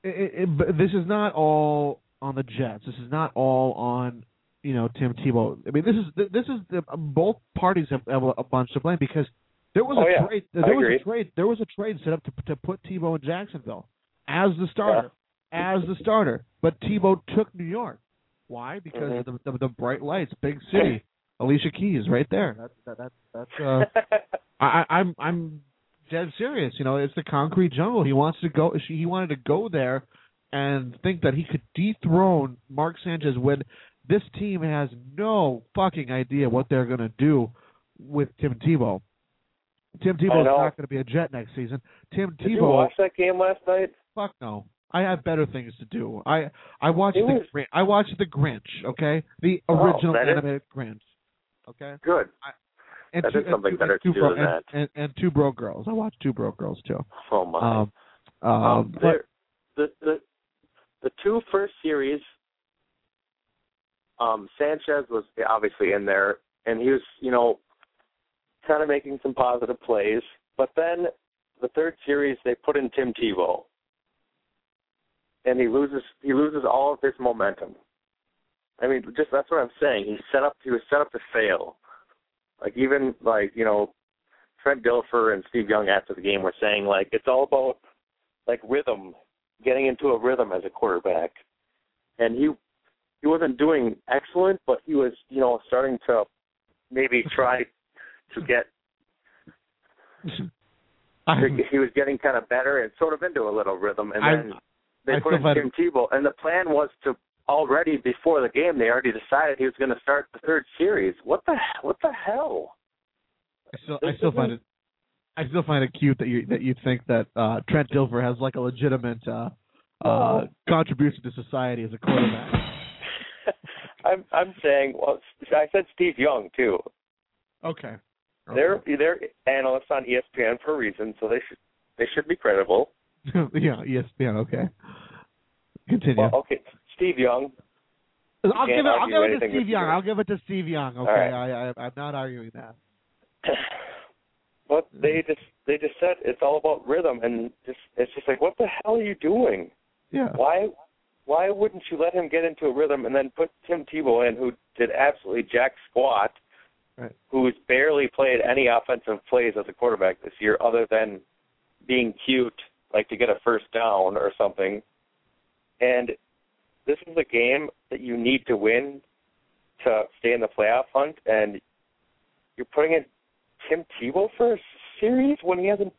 but this is not all on the Jets. This is not all on, Tim Tebow. I mean, this is both parties have a bunch to blame, because There was a trade set up to put Tebow in Jacksonville as the starter. Yeah. As the starter. But Tebow took New York. Why? Because of the bright lights, big city, Alicia Keys, right there. I'm dead serious. You know, it's the concrete jungle. He wants to go. He wanted to go there and think that he could dethrone Mark Sanchez when this team has no fucking idea what they're going to do with Tim Tebow. Tim Tebow's not going to be a Jet next season. Did you watch that game last night? Fuck no. I have better things to do. I watched the Grinch, okay? The original animated Grinch. Okay? Good. That is something better to do than that. And Two Broke Girls. I watched Two Broke Girls, too. Oh, my. The two first series, Sanchez was obviously in there, and he was, you know, kind of making some positive plays. But then the third series, they put in Tim Tebow. And he loses all of his momentum. I mean, just that's what I'm saying. He was set up to fail. Like even like, you know, Trent Dilfer and Steve Young after the game were saying like it's all about like rhythm, getting into a rhythm as a quarterback. And he wasn't doing excellent, but he was, you know, starting to maybe try to get he was getting kind of better and sort of into a little rhythm and then they put in Tim Tebow, and the plan was to already before the game. They already decided he was going to start the third series. What the hell? I still find it cute that you think that Trent Dilfer has like a legitimate contribution to society as a quarterback. I'm saying. Well, I said Steve Young too. Okay. They're analysts on ESPN for a reason, so they should be credible. Yeah, ESPN, okay. Continue. Well, okay, Steve Young. I'll give it to Steve Young, okay? Right. I'm not arguing that. But they just said it's all about rhythm, and it's just like, what the hell are you doing? Yeah. Why wouldn't you let him get into a rhythm and then put Tim Tebow in, who did absolutely jack squat, right, who's barely played any offensive plays as a quarterback this year other than being cute, like to get a first down or something. And this is a game that you need to win to stay in the playoff hunt, and you're putting in Tim Tebow for a series when he hasn't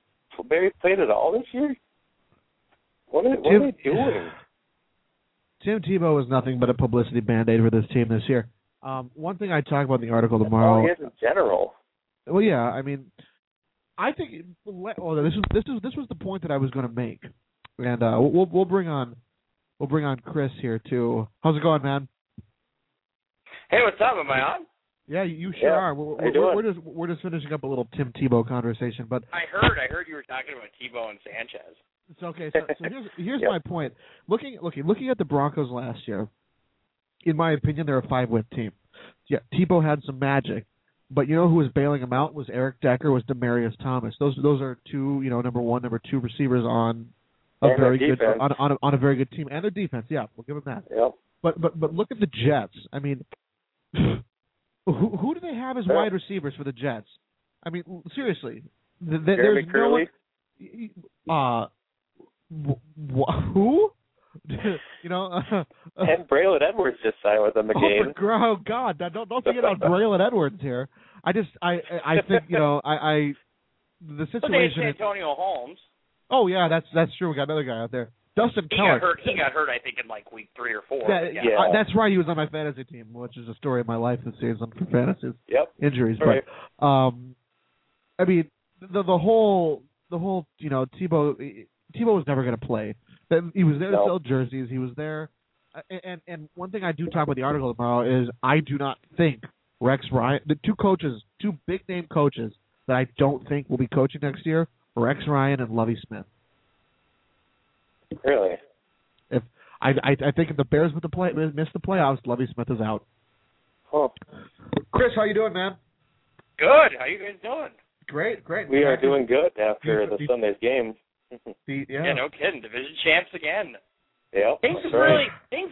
barely played at all this year? What are they doing? Tim Tebow is nothing but a publicity band-aid for this team this year. One thing I talk about in the article tomorrow... That's all he is in general. Well, yeah, I mean... I think this was the point that I was going to make, and we'll bring on Chris here too. How's it going, man? Hey, what's up? Am I on? Yeah, you sure are. We're just finishing up a little Tim Tebow conversation, but I heard you were talking about Tebow and Sanchez. It's okay. So here's my point. Looking at the Broncos last year, in my opinion, they're a 5-win team. Yeah, Tebow had some magic. But you know who was bailing him out was Eric Decker, was Demaryius Thomas. Those are two, you know, number 1, number 2 receivers on a very good team, and their defense. Yeah, we'll give them that. Yep. But look at the Jets. I mean, who do they have as wide receivers for the Jets? I mean, seriously, there's Curley. Who? You know, and Braylon Edwards just signed with them again. Oh God! Don't forget about Braylon Edwards here. I think, you know, I the situation. Well, Antonio Holmes. Oh yeah, that's true. We got another guy out there, Dustin Keller. He got hurt, I think, in like week 3 or 4. Yeah. That's right. He was on my fantasy team, which is a story of my life this season for fantasy injuries. All but right. I mean, the whole you know, Tebow was never going to play. He was there to sell jerseys. He was there. And one thing I do talk about the article tomorrow is I do not think Rex Ryan, the two big-name coaches that I don't think will be coaching next year, Rex Ryan and Lovie Smith. Really? I think if the Bears miss the playoffs, Lovie Smith is out. Oh. Chris, how you doing, man? Good. How you guys doing? Great. We are doing good after the Sunday's game. Yeah, no kidding. Division champs again. Yeah, things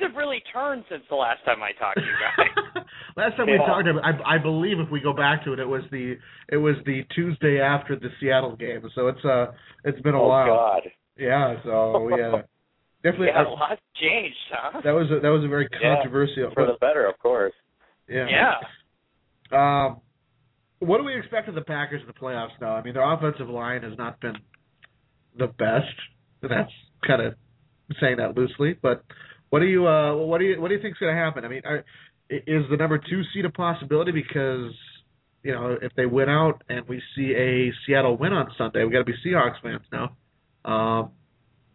have really turned since the last time I talked to you guys. Last time we talked about, I believe if we go back to it, it was the Tuesday after the Seattle game. So it's been a while. Oh God. Yeah. So yeah. Definitely. Yeah, a lot's changed, huh? That was a very controversial. Yeah, for the better, of course. Yeah. Yeah. What do we expect of the Packers in the playoffs now? I mean, their offensive line has not been the best. That's kind of saying that loosely, but what do you think is going to happen? I mean, is the number 2 seed a possibility? Because you know, if they win out and we see a Seattle win on Sunday, we got to be Seahawks fans now.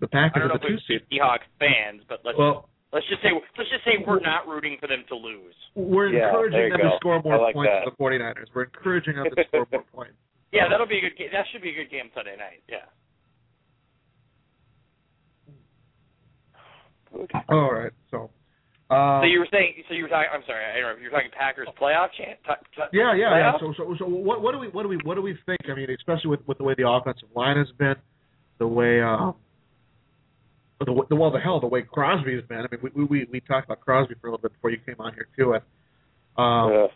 The Packers are the 2 seed. Seahawks fans, but let's just say we're not rooting for them to lose. We're encouraging them to score more points than the 49ers. We're encouraging them to score more points. Yeah, that'll be a good game. That should be a good game Sunday night. Yeah. Okay. All right. So you were saying. So you were talking. I'm sorry. I interrupted. You were talking Packers playoff chance. Yeah. So what do we think? I mean, especially with the way the offensive line has been, the way the way Crosby has been. I mean, we talked about Crosby for a little bit before you came on here too. And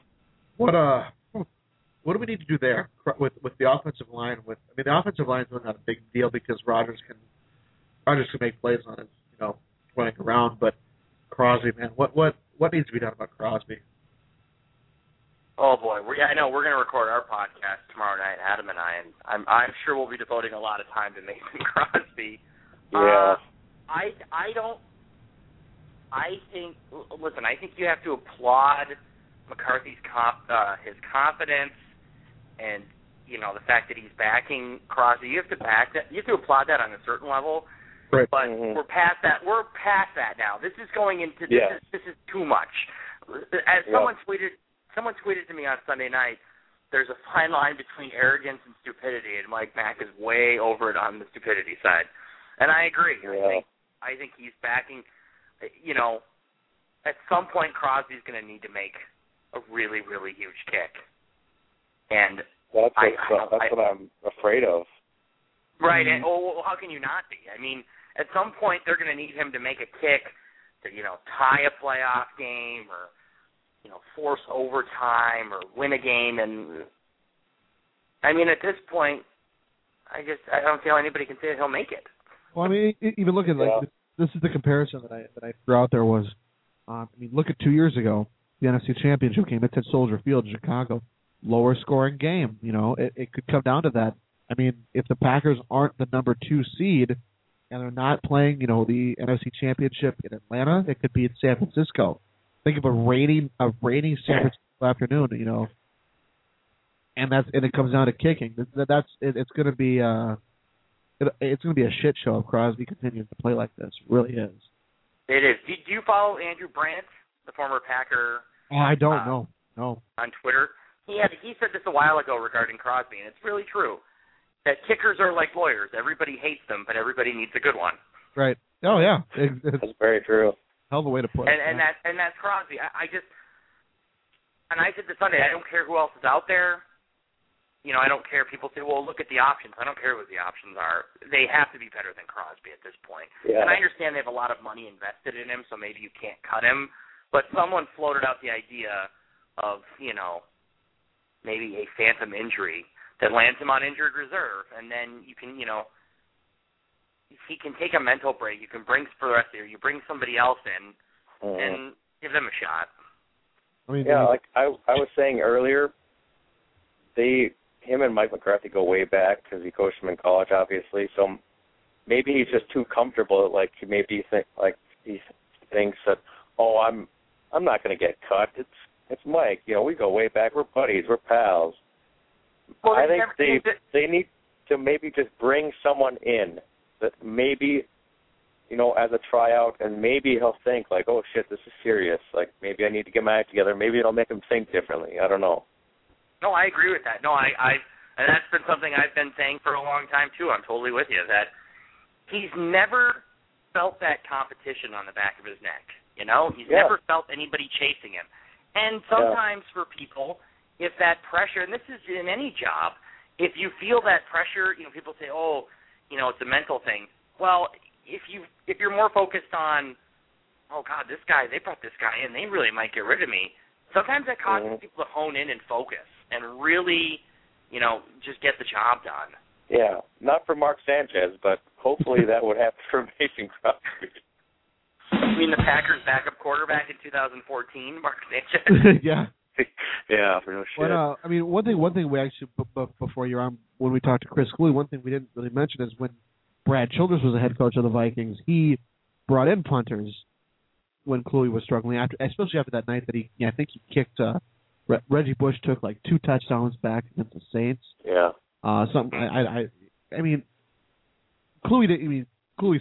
what do we need to do there with the offensive line? The offensive line is really not a big deal because Rodgers can make plays on it. You know. Running around, but Crosby, man, what needs to be done about Crosby? Oh boy, I know we're going to record our podcast tomorrow night, Adam and I, and I'm sure we'll be devoting a lot of time to Mason Crosby. Yeah, I think you have to applaud McCarthy's his confidence, and you know the fact that he's backing Crosby. You have to back that. You have to applaud that on a certain level. Right. But we're past that. We're past that now. This is going into this is too much. As someone tweeted to me on Sunday night, there's a fine line between arrogance and stupidity, and Mike Mack is way over it on the stupidity side. And I agree. Yeah. I think he's backing. You know, at some point Crosby's going to need to make a really, really huge kick. And that's what I'm afraid of. Right. And how can you not be? I mean. At some point, they're going to need him to make a kick to, you know, tie a playoff game or, you know, force overtime or win a game. And, I mean, at this point, I don't see how anybody can say he'll make it. Well, I mean, even look at, this is the comparison that I threw out there was, look at 2 years ago, the NFC Championship game. It's at Soldier Field in Chicago. Lower scoring game, you know. It could come down to that. I mean, if the Packers aren't the number 2 seed, and they're not playing, you know, the NFC Championship in Atlanta. It could be in San Francisco. Think of a rainy San Francisco afternoon, you know, and it comes down to kicking. It's going to be a shit show if Crosby continues to play like this. It really is. It is. Do you follow Andrew Brandt, the former Packer? Oh, I don't know. No. On Twitter, he said this a while ago regarding Crosby, and it's really true. That kickers are like lawyers. Everybody hates them, but everybody needs a good one. Right. Oh, yeah. That's very true. Hell of a way to put it. And that's Crosby. I said this Sunday, I don't care who else is out there. You know, I don't care. People say, well, look at the options. I don't care what the options are. They have to be better than Crosby at this point. Yeah. And I understand they have a lot of money invested in him, so maybe you can't cut him. But someone floated out the idea of, you know, maybe a phantom injury that lands him on injured reserve, and then you can, you know, he can take a mental break. You can bring for the rest of the year. You bring somebody else in and give them a shot. I mean, yeah, like I was saying earlier, him and Mike McCarthy go way back because he coached him in college, obviously. So maybe he's just too comfortable. Like he thinks that, oh, I'm not going to get cut. It's Mike. You know, we go way back. We're buddies. We're pals. Well, I think they need to maybe just bring someone in that maybe, you know, as a tryout, and maybe he'll think like, oh, shit, this is serious. Like, maybe I need to get my act together. Maybe it'll make him think differently. I don't know. No, I agree with that. No, and that's been something I've been saying for a long time, too. I'm totally with you, that he's never felt that competition on the back of his neck, you know? He's never felt anybody chasing him. And sometimes for people, if that pressure, and this is in any job, if you feel that pressure, you know, people say, oh, you know, it's a mental thing. Well, if you're more focused on, oh, God, this guy, they brought this guy in, they really might get rid of me. Sometimes that causes people to hone in and focus and really, you know, just get the job done. Yeah, not for Mark Sanchez, but hopefully that would happen for Mason Crosby. You mean the Packers' backup quarterback in 2014, Mark Sanchez? Yeah. Yeah, for no shit. But, I mean, one thing we actually, before you're on, when we talked to Chris Kluwe, one thing we didn't really mention is when Brad Childress was the head coach of the Vikings, he brought in punters when Kluwe was struggling, especially after that night that I think he kicked, Reggie Bush took like 2 touchdowns back against the Saints. Yeah. Kluwe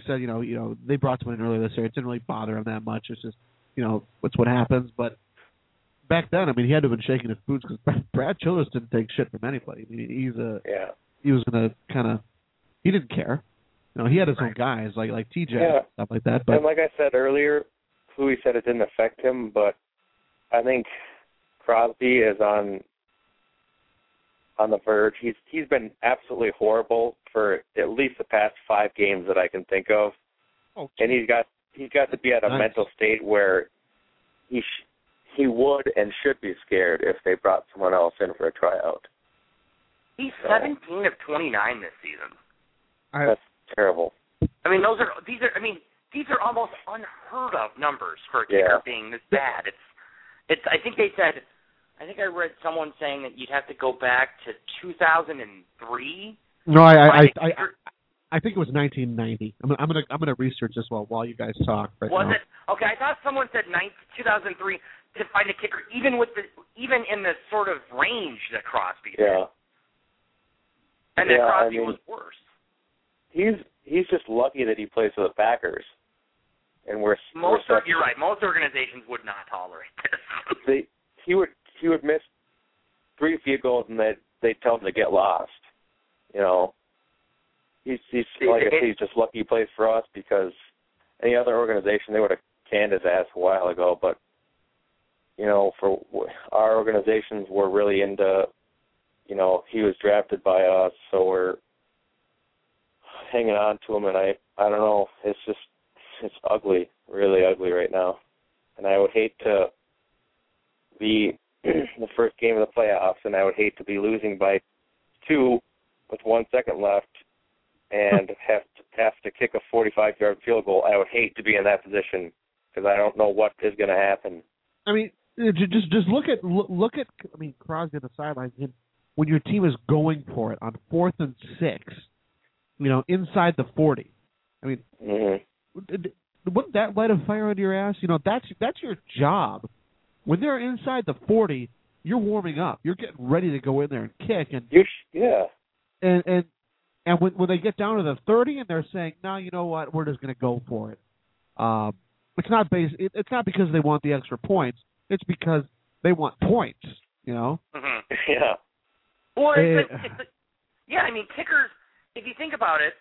said, you know, they brought someone in earlier this year. It didn't really bother him that much. It's just, you know, it's what happens. But back then, I mean, he had to have been shaking his boots because Brad Childress didn't take shit from anybody. I mean, he was going to kind of, he didn't care. You know, he had his own guys like TJ and stuff like that. But, and like I said earlier, Kluwe said it didn't affect him, but I think Crosby is on the verge. He's been absolutely horrible for at least the past 5 games that I can think of, and he's got to be at a mental state where he would and should be scared if they brought someone else in for a tryout. He's 17 of 29 this season. That's terrible. I mean, these are almost unheard of numbers for a kicker being this bad. It's. I think they said. I think I read someone saying that you'd have to go back to 2003. No, I think it was 1990. I'm gonna research this while you guys talk. Was it okay? I thought someone said 2003 to find a kicker, even in the sort of range that Crosby did. Yeah. And then Crosby was worse. He's just lucky that he plays for the Packers. And you're right. Most organizations would not tolerate this. He would miss 3 field goals, and they'd tell him to get lost. You know, he's just lucky he plays for us, because any other organization they would have canned his ass a while ago. But you know, for our organizations, we're really into, you know, he was drafted by us, so we're hanging on to him, and I don't know, it's just. It's ugly, really ugly right now. And I would hate to be the first game of the playoffs, and I would hate to be losing by 2 with 1 second left and have to kick a 45-yard field goal. I would hate to be in that position because I don't know what is going to happen. I mean, just look at I mean, Crosby on the sidelines. When your team is going for it on 4th and 6, you know, inside the 40, I mean, wouldn't that light a fire under your ass? You know, that's your job. When they're inside the 40, you're warming up. You're getting ready to go in there and kick. And and when they get down to the 30 and they're saying, "No, you know what? We're just going to go for it." It's not because they want the extra points. It's because they want points. You know. Mm-hmm. Yeah. Well, I mean, kickers. If you think about it.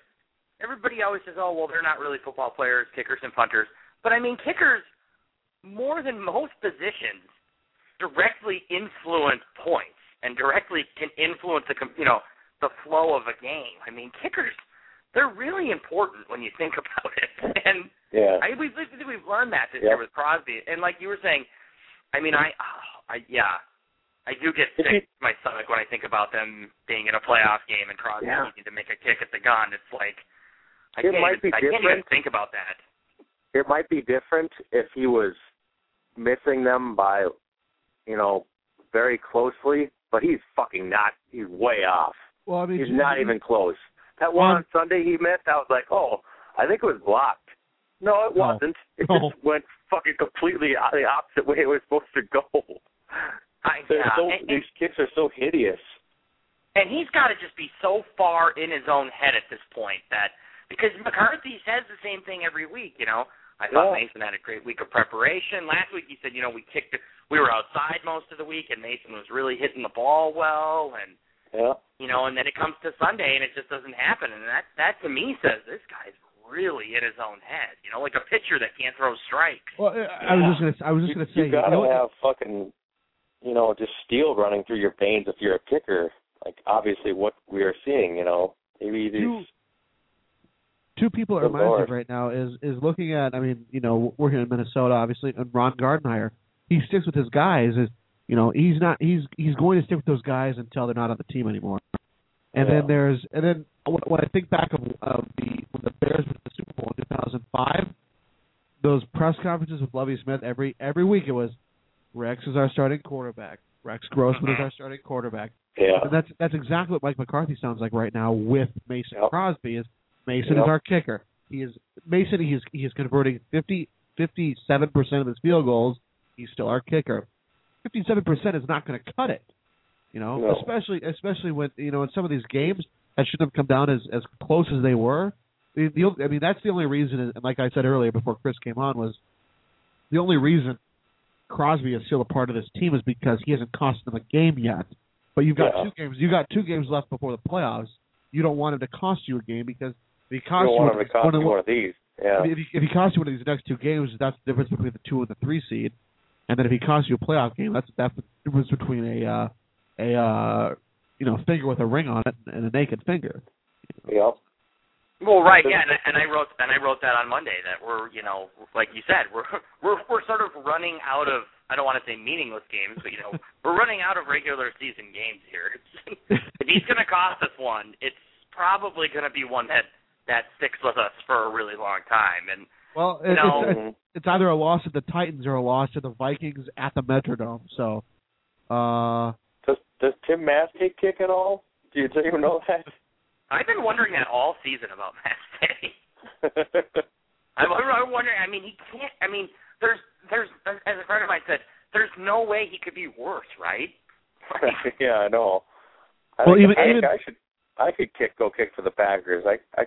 Everybody always says, oh, well, they're not really football players, kickers and punters. But, I mean, kickers, more than most positions, directly influence points and directly can influence the flow of a game. I mean, kickers, they're really important when you think about it. And we've learned that this year with Crosby. And like you were saying, I mean, I do get sick to my stomach when I think about them being in a playoff game and Crosby needing to make a kick at the gun. It's like, I can't even think about that. It might be different if he was missing them by, you know, very closely, but he's fucking not. He's way off. Well, I mean, he's not even close. That one on Sunday he missed, I was like, oh, I think it was blocked. No, it wasn't. It just went fucking completely the opposite way it was supposed to go. These kicks are so hideous. And he's got to just be so far in his own head at this point that because McCarthy says the same thing every week, you know. I thought Mason had a great week of preparation. Last week he said, you know, we were outside most of the week and Mason was really hitting the ball well and you know, and then it comes to Sunday and it just doesn't happen, and that to me says this guy's really in his own head, you know, like a pitcher that can't throw strikes. Well, I was just gonna say you gotta have fucking, you know, just steel running through your veins if you're a kicker. Like, obviously, what we are seeing, you know, maybe these two people it reminds me of right now is looking at. I mean, you know, we're here in Minnesota, obviously, and Ron Gardenhire. He sticks with his guys. You know, he's going to stick with those guys until they're not on the team anymore. And yeah. then when I think back of when the Bears went to the Super Bowl in 2005, those press conferences with Lovie Smith every week it was, Rex is our starting quarterback. Rex Grossman is our starting quarterback. Yeah. And that's exactly what Mike McCarthy sounds like right now with Mason Crosby. Is Mason is our kicker. He is converting 57% of his field goals. He's still our kicker. 57% is not going to cut it. You know, especially when, you know, in some of these games that shouldn't have come down as close as they were. I mean, that's the only reason, and like I said earlier before Chris came on, was the only reason Crosby is still a part of this team is because he hasn't cost them a game yet. But you've got two games left before the playoffs. You don't want him to cost you a game because if he costs you one of these, if he costs you one of these next two games, that's the difference between the 2 and the 3 seed. And then if he costs you a playoff game, that's the difference between a finger with a ring on it and a naked finger. Yep. Well, right, yeah, and I wrote that on Monday that we're, you know, like you said, we're sort of running out of, I don't want to say meaningless games, but you know, we're running out of regular season games here. If he's going to cost us one, it's probably going to be one that sticks with us for a really long time. And well, it's either a loss to the Titans or a loss to the Vikings at the Metrodome. So, does Tim Maskie kick at all? Do you even know that? I've been wondering that all season about Maskie. I'm wondering. I mean, he can't. I mean, there's as a friend of mine said, there's no way he could be worse, right? Yeah, I know. I could go kick for the Packers. I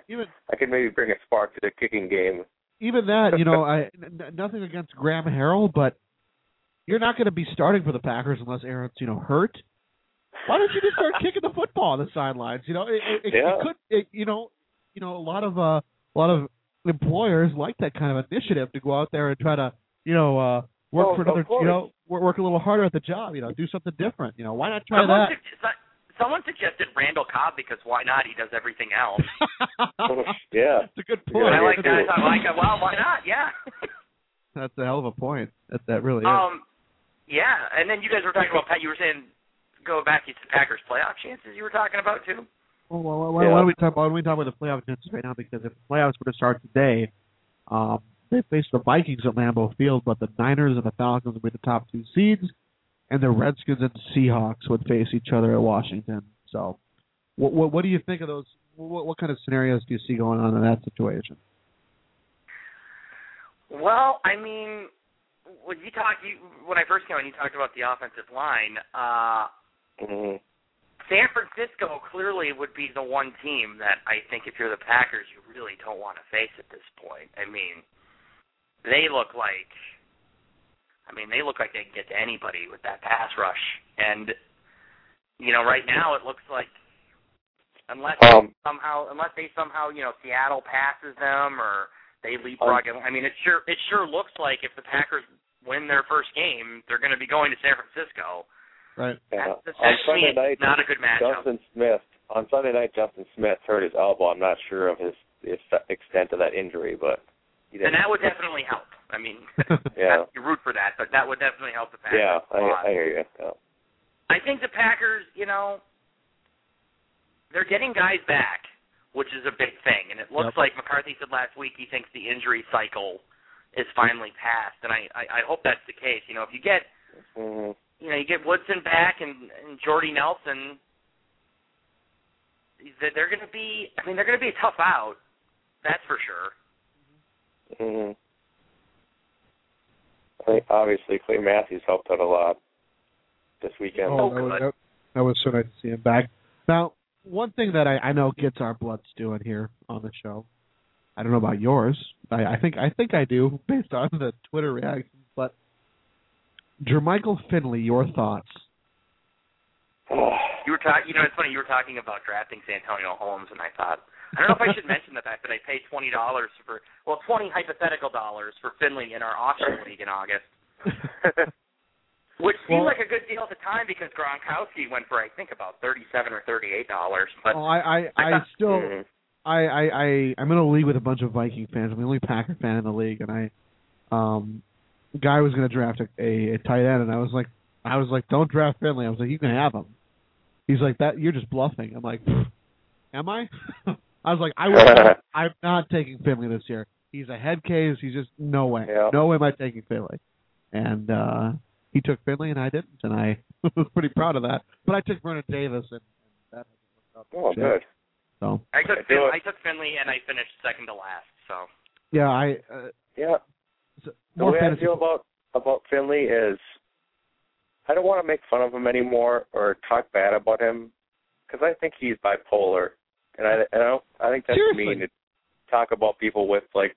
could maybe bring a spark to the kicking game. Even that, you know, nothing against Graham Harrell, but you're not going to be starting for the Packers unless Aaron's, you know, hurt. Why don't you just start kicking the football on the sidelines? You know, it could, a lot of employers like that kind of initiative to go out there and try to, you know, work a little harder at the job. You know, do something different. You know, why not try that? Someone suggested Randall Cobb because why not? He does everything else. Yeah. That's a good point. I like that. I like it. Well, why not? Yeah. That's a hell of a point. That really is. Yeah, and then you guys were talking about Pat. You were saying go back to Packers playoff chances you were talking about, too. Well, why don't we talk about the playoff chances right now? Because if the playoffs were to start today, they face the Vikings at Lambeau Field, but the Niners and the Falcons would be the top 2 seeds. And the Redskins and Seahawks would face each other at Washington. So, what do you think of those? What kind of scenarios do you see going on in that situation? Well, I mean, when I first came on, you talked about the offensive line. San Francisco clearly would be the one team that I think if you're the Packers, you really don't want to face at this point. I mean, they look like they can get to anybody with that pass rush. And, you know, right now it looks like unless they somehow, you know, Seattle passes them or they leapfrog. I mean, it sure looks like if the Packers win their first game, they're going to be going to San Francisco. Right. Yeah. Not a good matchup. On Sunday night, Justin Smith hurt his elbow. I'm not sure of his extent of that injury, but he didn't. And that would definitely help. I mean, you root for that, but that would definitely help the Packers. Yeah, I hear you. Yeah. I think the Packers, you know, they're getting guys back, which is a big thing. And it looks like McCarthy said last week he thinks the injury cycle is finally passed. And I hope that's the case. You know, if you get, you get Woodson back and Jordy Nelson, they're going to be a tough out. That's for sure. Mm-hmm. Obviously, Clay Matthews helped out a lot this weekend. Oh, that was so nice to see him back. Now, one thing that I know gets our blood stewing here on the show, I don't know about yours, I think I do based on the Twitter reactions, but Jermichael Finley, your thoughts? It's funny, you were talking about drafting Santonio Holmes, and I thought, I don't know if I should mention the fact that I paid $20 $20 hypothetical dollars for Finley in our auction league in August, which seemed like a good deal at the time because Gronkowski went for I think about $37 or $38. But I'm in a league with a bunch of Viking fans. I'm the only Packer fan in the league, and guy was going to draft a tight end, and I was like, I was like, don't draft Finley. I was like, you can have him. He's like, that you're just bluffing. I'm like, am I? I was like, I'm not taking Finley this year. He's a head case. He's just, no way. Yeah. No way am I taking Finley. And he took Finley, and I didn't, and I was pretty proud of that. But I took Vernon Davis, and that hasn't worked out. Oh, good. So. I took Finley, and I finished second to last. So. Yeah, the way I feel about Finley is I don't want to make fun of him anymore or talk bad about him because I think he's bipolar, and I think that's mean to talk about people with like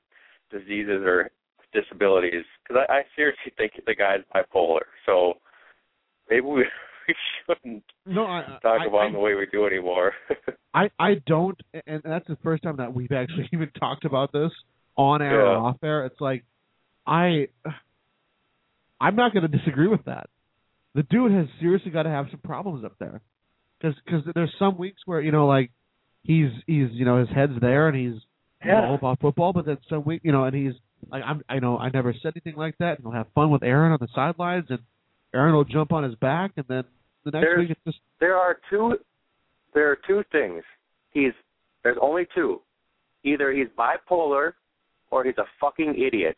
diseases or disabilities because I seriously think the guy's bipolar. So maybe we shouldn't talk about him the way we do anymore. I don't, and that's the first time that we've actually even talked about this on air or off air. It's like I'm not going to disagree with that. The dude has seriously got to have some problems up there, because there's some weeks where like he's his head's there and he's all about football, but then some week and he's like I never said anything like that, and he'll have fun with Aaron on the sidelines, and Aaron will jump on his back, and then the next week it's just there are two things. There's only two. Either he's bipolar or he's a fucking idiot.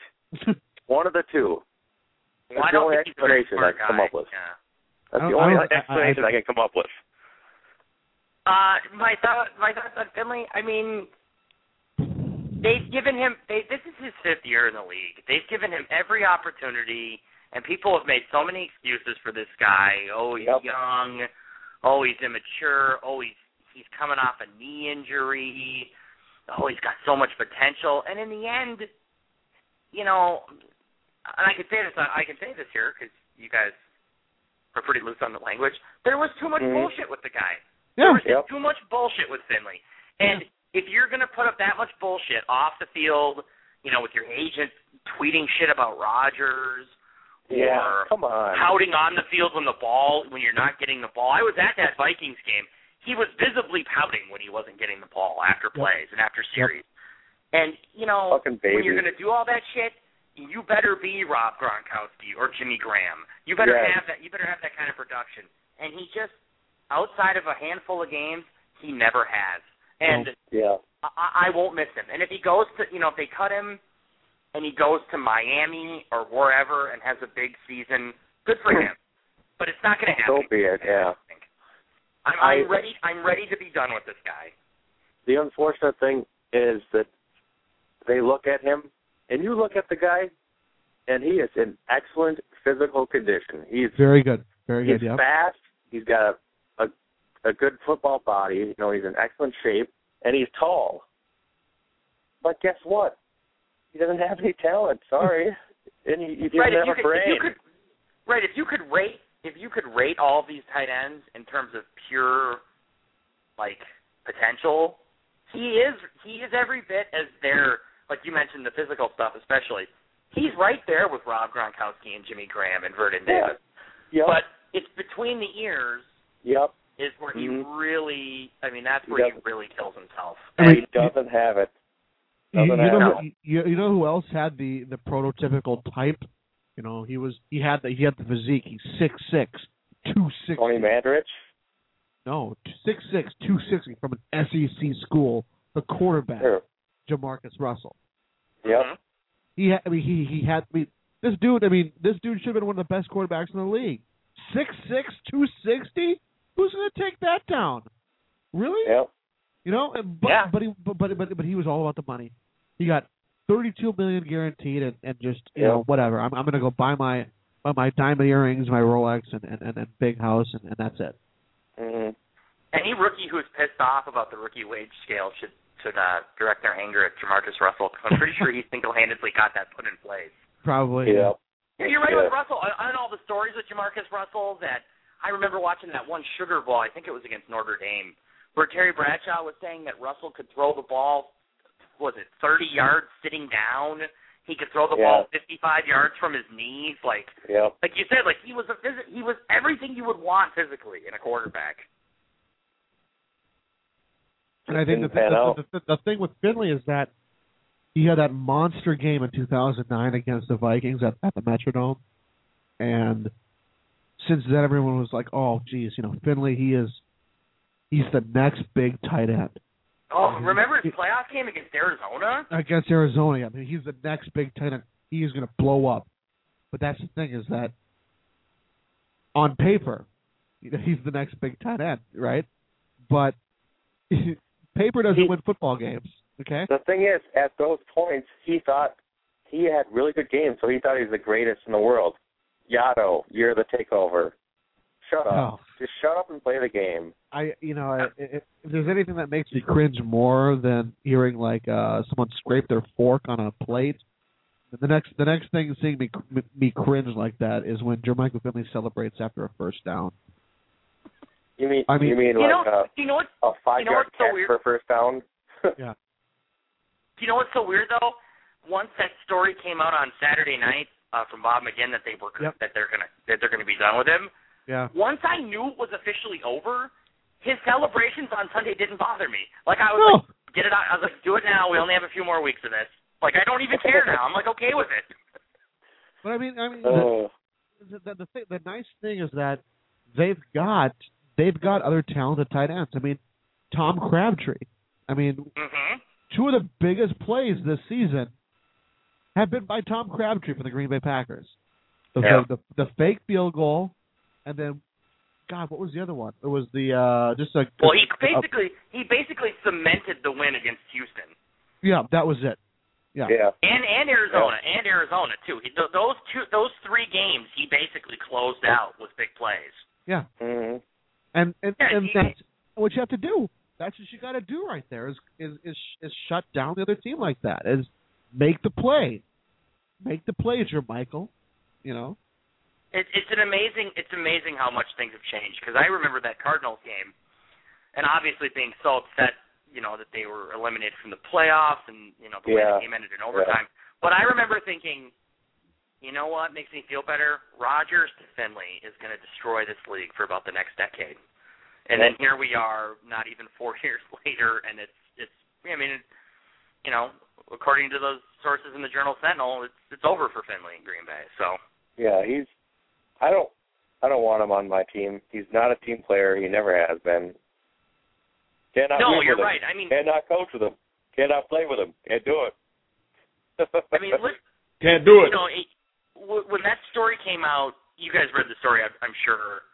One of the two. That's the only explanation I can come up with. Yeah. That's the only explanation I can come up with. My thoughts on Finley. I mean, they've given him. This is his fifth year in the league. They've given him every opportunity, and people have made so many excuses for this guy. Oh, he's young. Oh, he's immature. Oh, he's coming off a knee injury. Oh, he's got so much potential. And in the end, and I can say this here because you guys are pretty loose on the language. There was too much bullshit with the guy. Yeah, there was too much bullshit with Finley. And if you're going to put up that much bullshit off the field, with your agent tweeting shit about Rodgers or pouting on the field when you're not getting the ball. I was at that Vikings game. He was visibly pouting when he wasn't getting the ball after plays and after series. And, when you're going to do all that shit, you better be Rob Gronkowski or Jimmy Graham. You better have that. You better have that kind of production. And he just, outside of a handful of games, he never has. And I won't miss him. And if he goes to, if they cut him, and he goes to Miami or wherever and has a big season, good for him. But it's not going to happen. So be it. Yeah. I'm ready. I'm ready to be done with this guy. The unfortunate thing is that they look at him. And you look at the guy, and he is in excellent physical condition. He's very good. Very good. He's fast. He's got a good football body. He's in excellent shape, and he's tall. But guess what? He doesn't have any talent. Sorry, and he doesn't have a brain. If you could rate all these tight ends in terms of pure potential, he is every bit as their. Like you mentioned, the physical stuff especially. He's right there with Rob Gronkowski and Jimmy Graham and Vernon Davis. Yep. But it's between the ears is where he really, that's where he really kills himself. And he doesn't have it. You know who else had the prototypical type? He had the physique. He's 6'6", 260. Tony Mandarich? No, 6'6", 260 from an SEC school, the quarterback. Sure. Jamarcus Russell. Yeah. This dude should have been one of the best quarterbacks in the league. 6'6", 260? Who's going to take that down? Really? Yep. But he was all about the money. He got $32 million guaranteed and just whatever. I'm going to go buy my diamond earrings, my Rolex, and big house, and that's it. Mm-hmm. Any rookie who's pissed off about the rookie wage scale should direct their anger at Jamarcus Russell, because I'm pretty sure he single-handedly got that put in place. Probably. Yeah. You're right with Russell. I know all the stories with Jamarcus Russell that I remember watching that one Sugar Bowl, I think it was against Notre Dame, where Terry Bradshaw was saying that Russell could throw the ball, 30 yards sitting down? He could throw the ball 55 yards from his knees. Like you said, he was everything you would want physically in a quarterback. And I think the thing with Finley is that he had that monster game in 2009 against the Vikings at the Metrodome, and since then everyone was like, oh, geez, you know, Finley, he's the next big tight end. Oh, remember his playoff game against Arizona? Against Arizona, I mean, he's the next big tight end. He is going to blow up. But that's the thing is that on paper, you know, he's the next big tight end, right? But paper doesn't win football games, okay? The thing is, at those points, he thought he had really good games, so he thought he was the greatest in the world. Yotto, you're the takeover. Shut up. Oh. Just shut up and play the game. If there's anything that makes me cringe more than hearing like someone scrape their fork on a plate, the next thing seeing me cringe like that is when Jermichael Finley celebrates after a first down. You mean a 5-yard catch for a first down? Yeah. You know what's so weird though? Once that story came out on Saturday night from Bob McGinn that they're gonna be done with him. Yeah. Once I knew it was officially over, his celebrations on Sunday didn't bother me. Like I was like, get it out. I was like, do it now. We only have a few more weeks of this. Like I don't even care now. I'm like okay with it. But I mean, the nice thing is that they've got other talented tight ends. I mean, Tom Crabtree. I mean, two of the biggest plays this season have been by Tom Crabtree for the Green Bay Packers. The fake field goal. And then, God, what was the other one? It was the he basically cemented the win against Houston. Yeah, that was it. Yeah. And Arizona too. Those three games he basically closed out with big plays. Yeah. Mm-hmm. And that's what you have to do. That's what you got to do right there is shut down the other team like that. Is make the play. Make the play, Jermichael. You know. It's amazing how much things have changed because I remember that Cardinals game and obviously being so upset, you know, that they were eliminated from the playoffs and, you know, the way the game ended in overtime. Yeah. But I remember thinking, you know what makes me feel better? Rodgers to Finley is going to destroy this league for about the next decade. And then here we are not even 4 years later and according to those sources in the Journal Sentinel, it's over for Finley in Green Bay. So yeah, I don't want him on my team. He's not a team player. He never has been. You're right. I mean, cannot coach with him. Cannot play with him. Can't do it. I mean, can't do it. You know, when that story came out, you guys read the story. I'm sure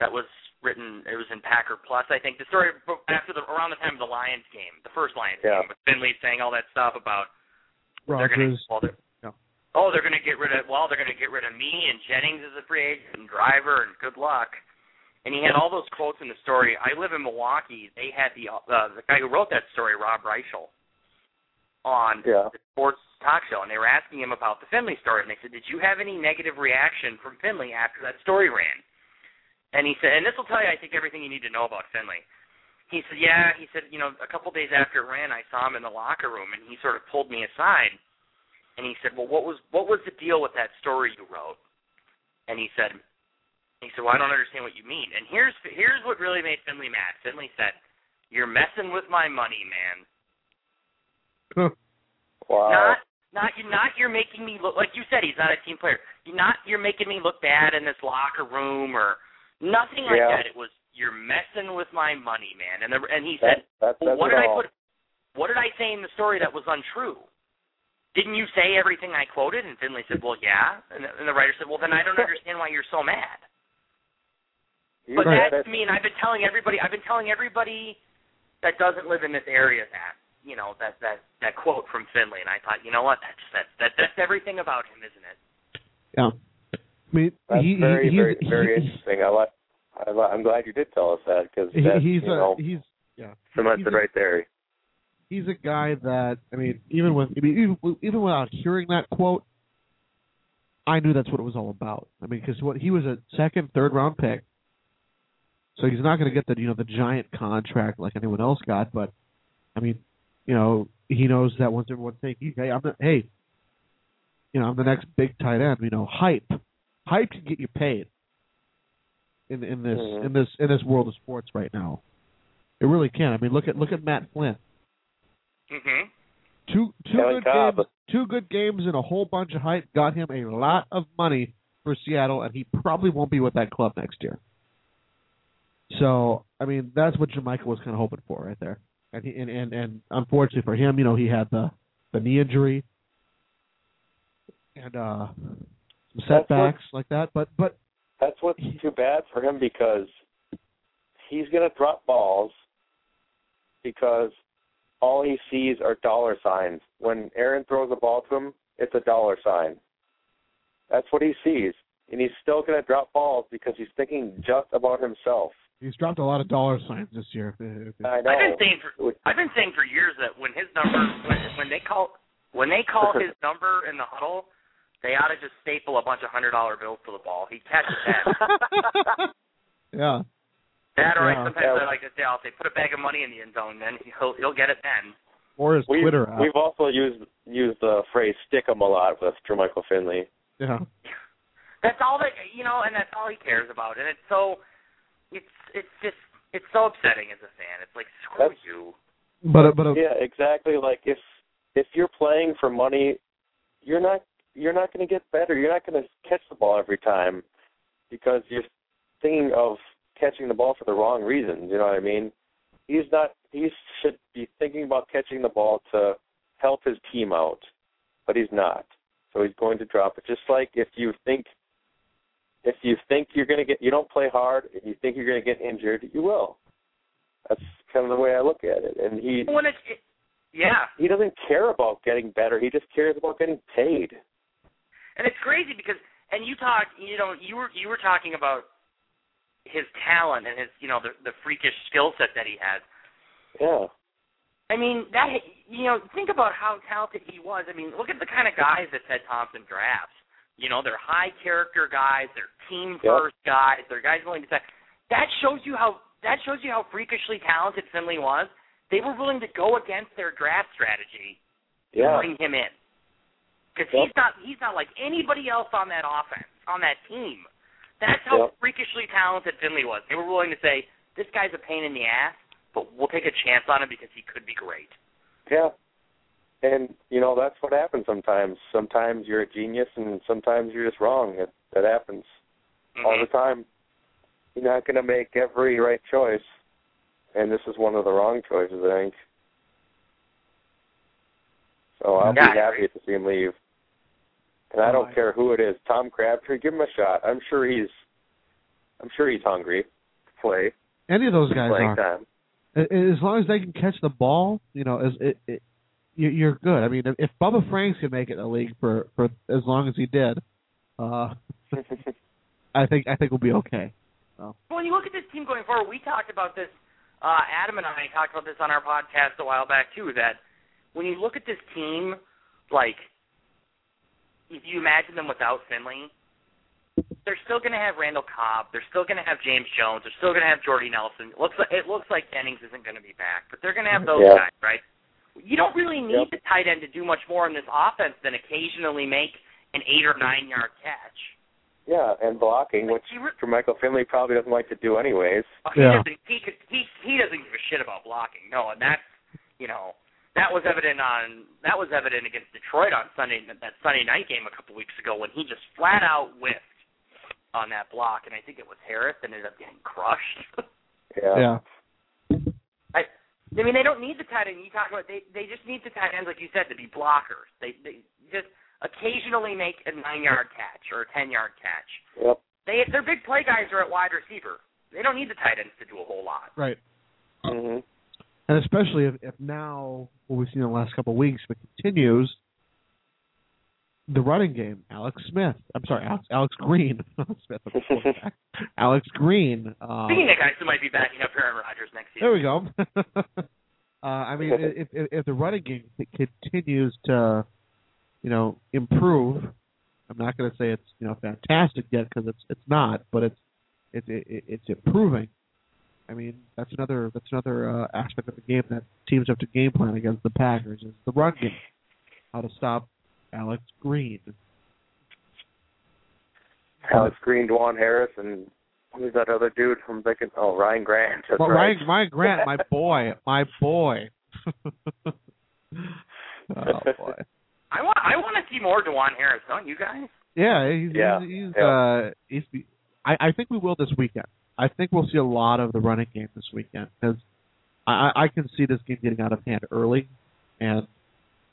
that was written. It was in Packer Plus, I think. The story after around the time of the Lions game, the first Lions game, with Finley saying all that stuff about Rodgers. They're going to get rid of me, and Jennings is a free agent, and Driver, and good luck. And he had all those quotes in the story. I live in Milwaukee. They had the guy who wrote that story, Rob Reichel, on the sports talk show, and they were asking him about the Finley story. And they said, did you have any negative reaction from Finley after that story ran? And he said, and this will tell you, I think, everything you need to know about Finley. He said, yeah. He said, you know, a couple days after it ran, I saw him in the locker room, and he sort of pulled me aside. And he said, well, what was the deal with that story you wrote? And he said, well, I don't understand what you mean. And here's what really made Finley mad. Finley said, you're messing with my money, man. Wow. Not you're making me look, like you said, he's not a team player. You're making me look bad in this locker room or nothing like that. It was, you're messing with my money, man. And he said, what did I say in the story that was untrue? Didn't you say everything I quoted? And Finley said, well, yeah. And the writer said, well, then I don't understand why you're so mad. I've been telling everybody that doesn't live in this area that quote from Finley. And I thought, you know what, that's everything about him, isn't it? Yeah. I mean, that's very, very interesting. I'm glad you did tell us that because cemented right there. He's a guy that, I mean, even without hearing that quote, I knew that's what it was all about. I mean, because he was a second, third round pick, so he's not going to get the giant contract like anyone else got. But I mean, you know, he knows that once everyone thinks, I'm the next big tight end. You know, hype can get you paid in this world of sports right now. It really can. I mean, look at Matt Flynn. Mm-hmm. Two good games and a whole bunch of hype got him a lot of money for Seattle, and he probably won't be with that club next year. So, I mean, that's what Jermichael was kind of hoping for right there. And he, and unfortunately for him, you know, he had the knee injury and some setbacks like that. But that's what's too bad for him, because he's going to drop balls because all he sees are dollar signs. When Aaron throws a ball to him, it's a dollar sign. That's what he sees. And he's still going to drop balls because he's thinking just about himself. He's dropped a lot of dollar signs this year. I know. I've been saying for years that when his number, when they call his number in the huddle, they ought to just staple a bunch of $100 bills to the ball. He catches that. Yeah. That, or yeah. Sometimes I like to say, I'll say, put a bag of money in the end zone, then he'll get it then. Or his Twitter app. We've also used the phrase "stick 'em" a lot with Jermichael Finley. Yeah. That's all that, you know, and that's all he cares about, and it's so. It's so upsetting as a fan. It's like, screw you. But yeah, exactly. Like if you're playing for money, you're not going to get better. You're not going to catch the ball every time because you're thinking of catching the ball for the wrong reasons. You know what I mean? He's not. He should be thinking about catching the ball to help his team out, but he's not. So he's going to drop it. Just like if you think you're going to get, you don't play hard, and you think you're going to get injured, you will. That's kind of the way I look at it. And he doesn't care about getting better. He just cares about getting paid. And it's crazy because, and you were talking about his talent and his, you know, the freakish skill set that he has. Yeah. I mean, that, you know, think about how talented he was. I mean, look at the kind of guys that Ted Thompson drafts. You know, they're high-character guys. They're team-first guys. They're guys willing to say. That shows you how freakishly talented Finley was. They were willing to go against their draft strategy to bring him in because he's not like anybody else on that offense, on that team. That's how freakishly talented Finley was. They were willing to say, this guy's a pain in the ass, but we'll take a chance on him because he could be great. Yeah. And, you know, that's what happens sometimes. Sometimes you're a genius and sometimes you're just wrong. That happens all the time. You're not going to make every right choice, and this is one of the wrong choices, I think. So I'll be happy to see him leave. And I don't care who it is. Tom Crabtree, give him a shot. I'm sure he's hungry to play. Any of those guys are. Time. As long as they can catch the ball, you know, you're good. I mean, if Bubba Franks can make it in the league for as long as he did, I think we'll be okay. So. When you look at this team going forward, we talked about this. Adam and I talked about this on our podcast a while back too. That when you look at this team, like if you imagine them without Finley, they're still going to have Randall Cobb. They're still going to have James Jones. They're still going to have Jordy Nelson. It looks like Jennings isn't going to be back, but they're going to have those guys, right? You don't really need the tight end to do much more in this offense than occasionally make an 8 or 9 yard catch. Yeah, and blocking, like, which Jermichael Finley probably doesn't like to do anyways. He doesn't give a shit about blocking. No, and that's, you know, that was evident against Detroit on Sunday, that Sunday night game a couple weeks ago, when he just flat out whiffed on that block, and I think it was Harris and ended up getting crushed. Yeah. I mean, they don't need the tight end. You talk about they just need the tight ends, like you said, to be blockers. They just occasionally make a 9 yard catch or a 10 yard catch. Yep. Their big play guys are at wide receiver. They don't need the tight ends to do a whole lot. Right. Mm-hmm. And especially if now what we've seen in the last couple of weeks, if it continues, the running game, Alex Green. Alex Green. Speaking of guys who might be backing up Aaron Rodgers next season. There we go. I mean, if the running game continues to, you know, improve, I'm not going to say it's, you know, fantastic yet because it's not, but it's improving. I mean, that's another aspect of the game that teams have to game plan against the Packers is the run game, how to stop Alex Green. Alex Green, Dwan Harris, and who's that other dude I'm thinking? Oh, Ryan Grant. Well, right. Ryan Grant, my boy. Oh, boy. I want to see more Dwan Harris, don't you guys? Yeah, I think we will this weekend. I think we'll see a lot of the running game this weekend because I can see this game getting out of hand early and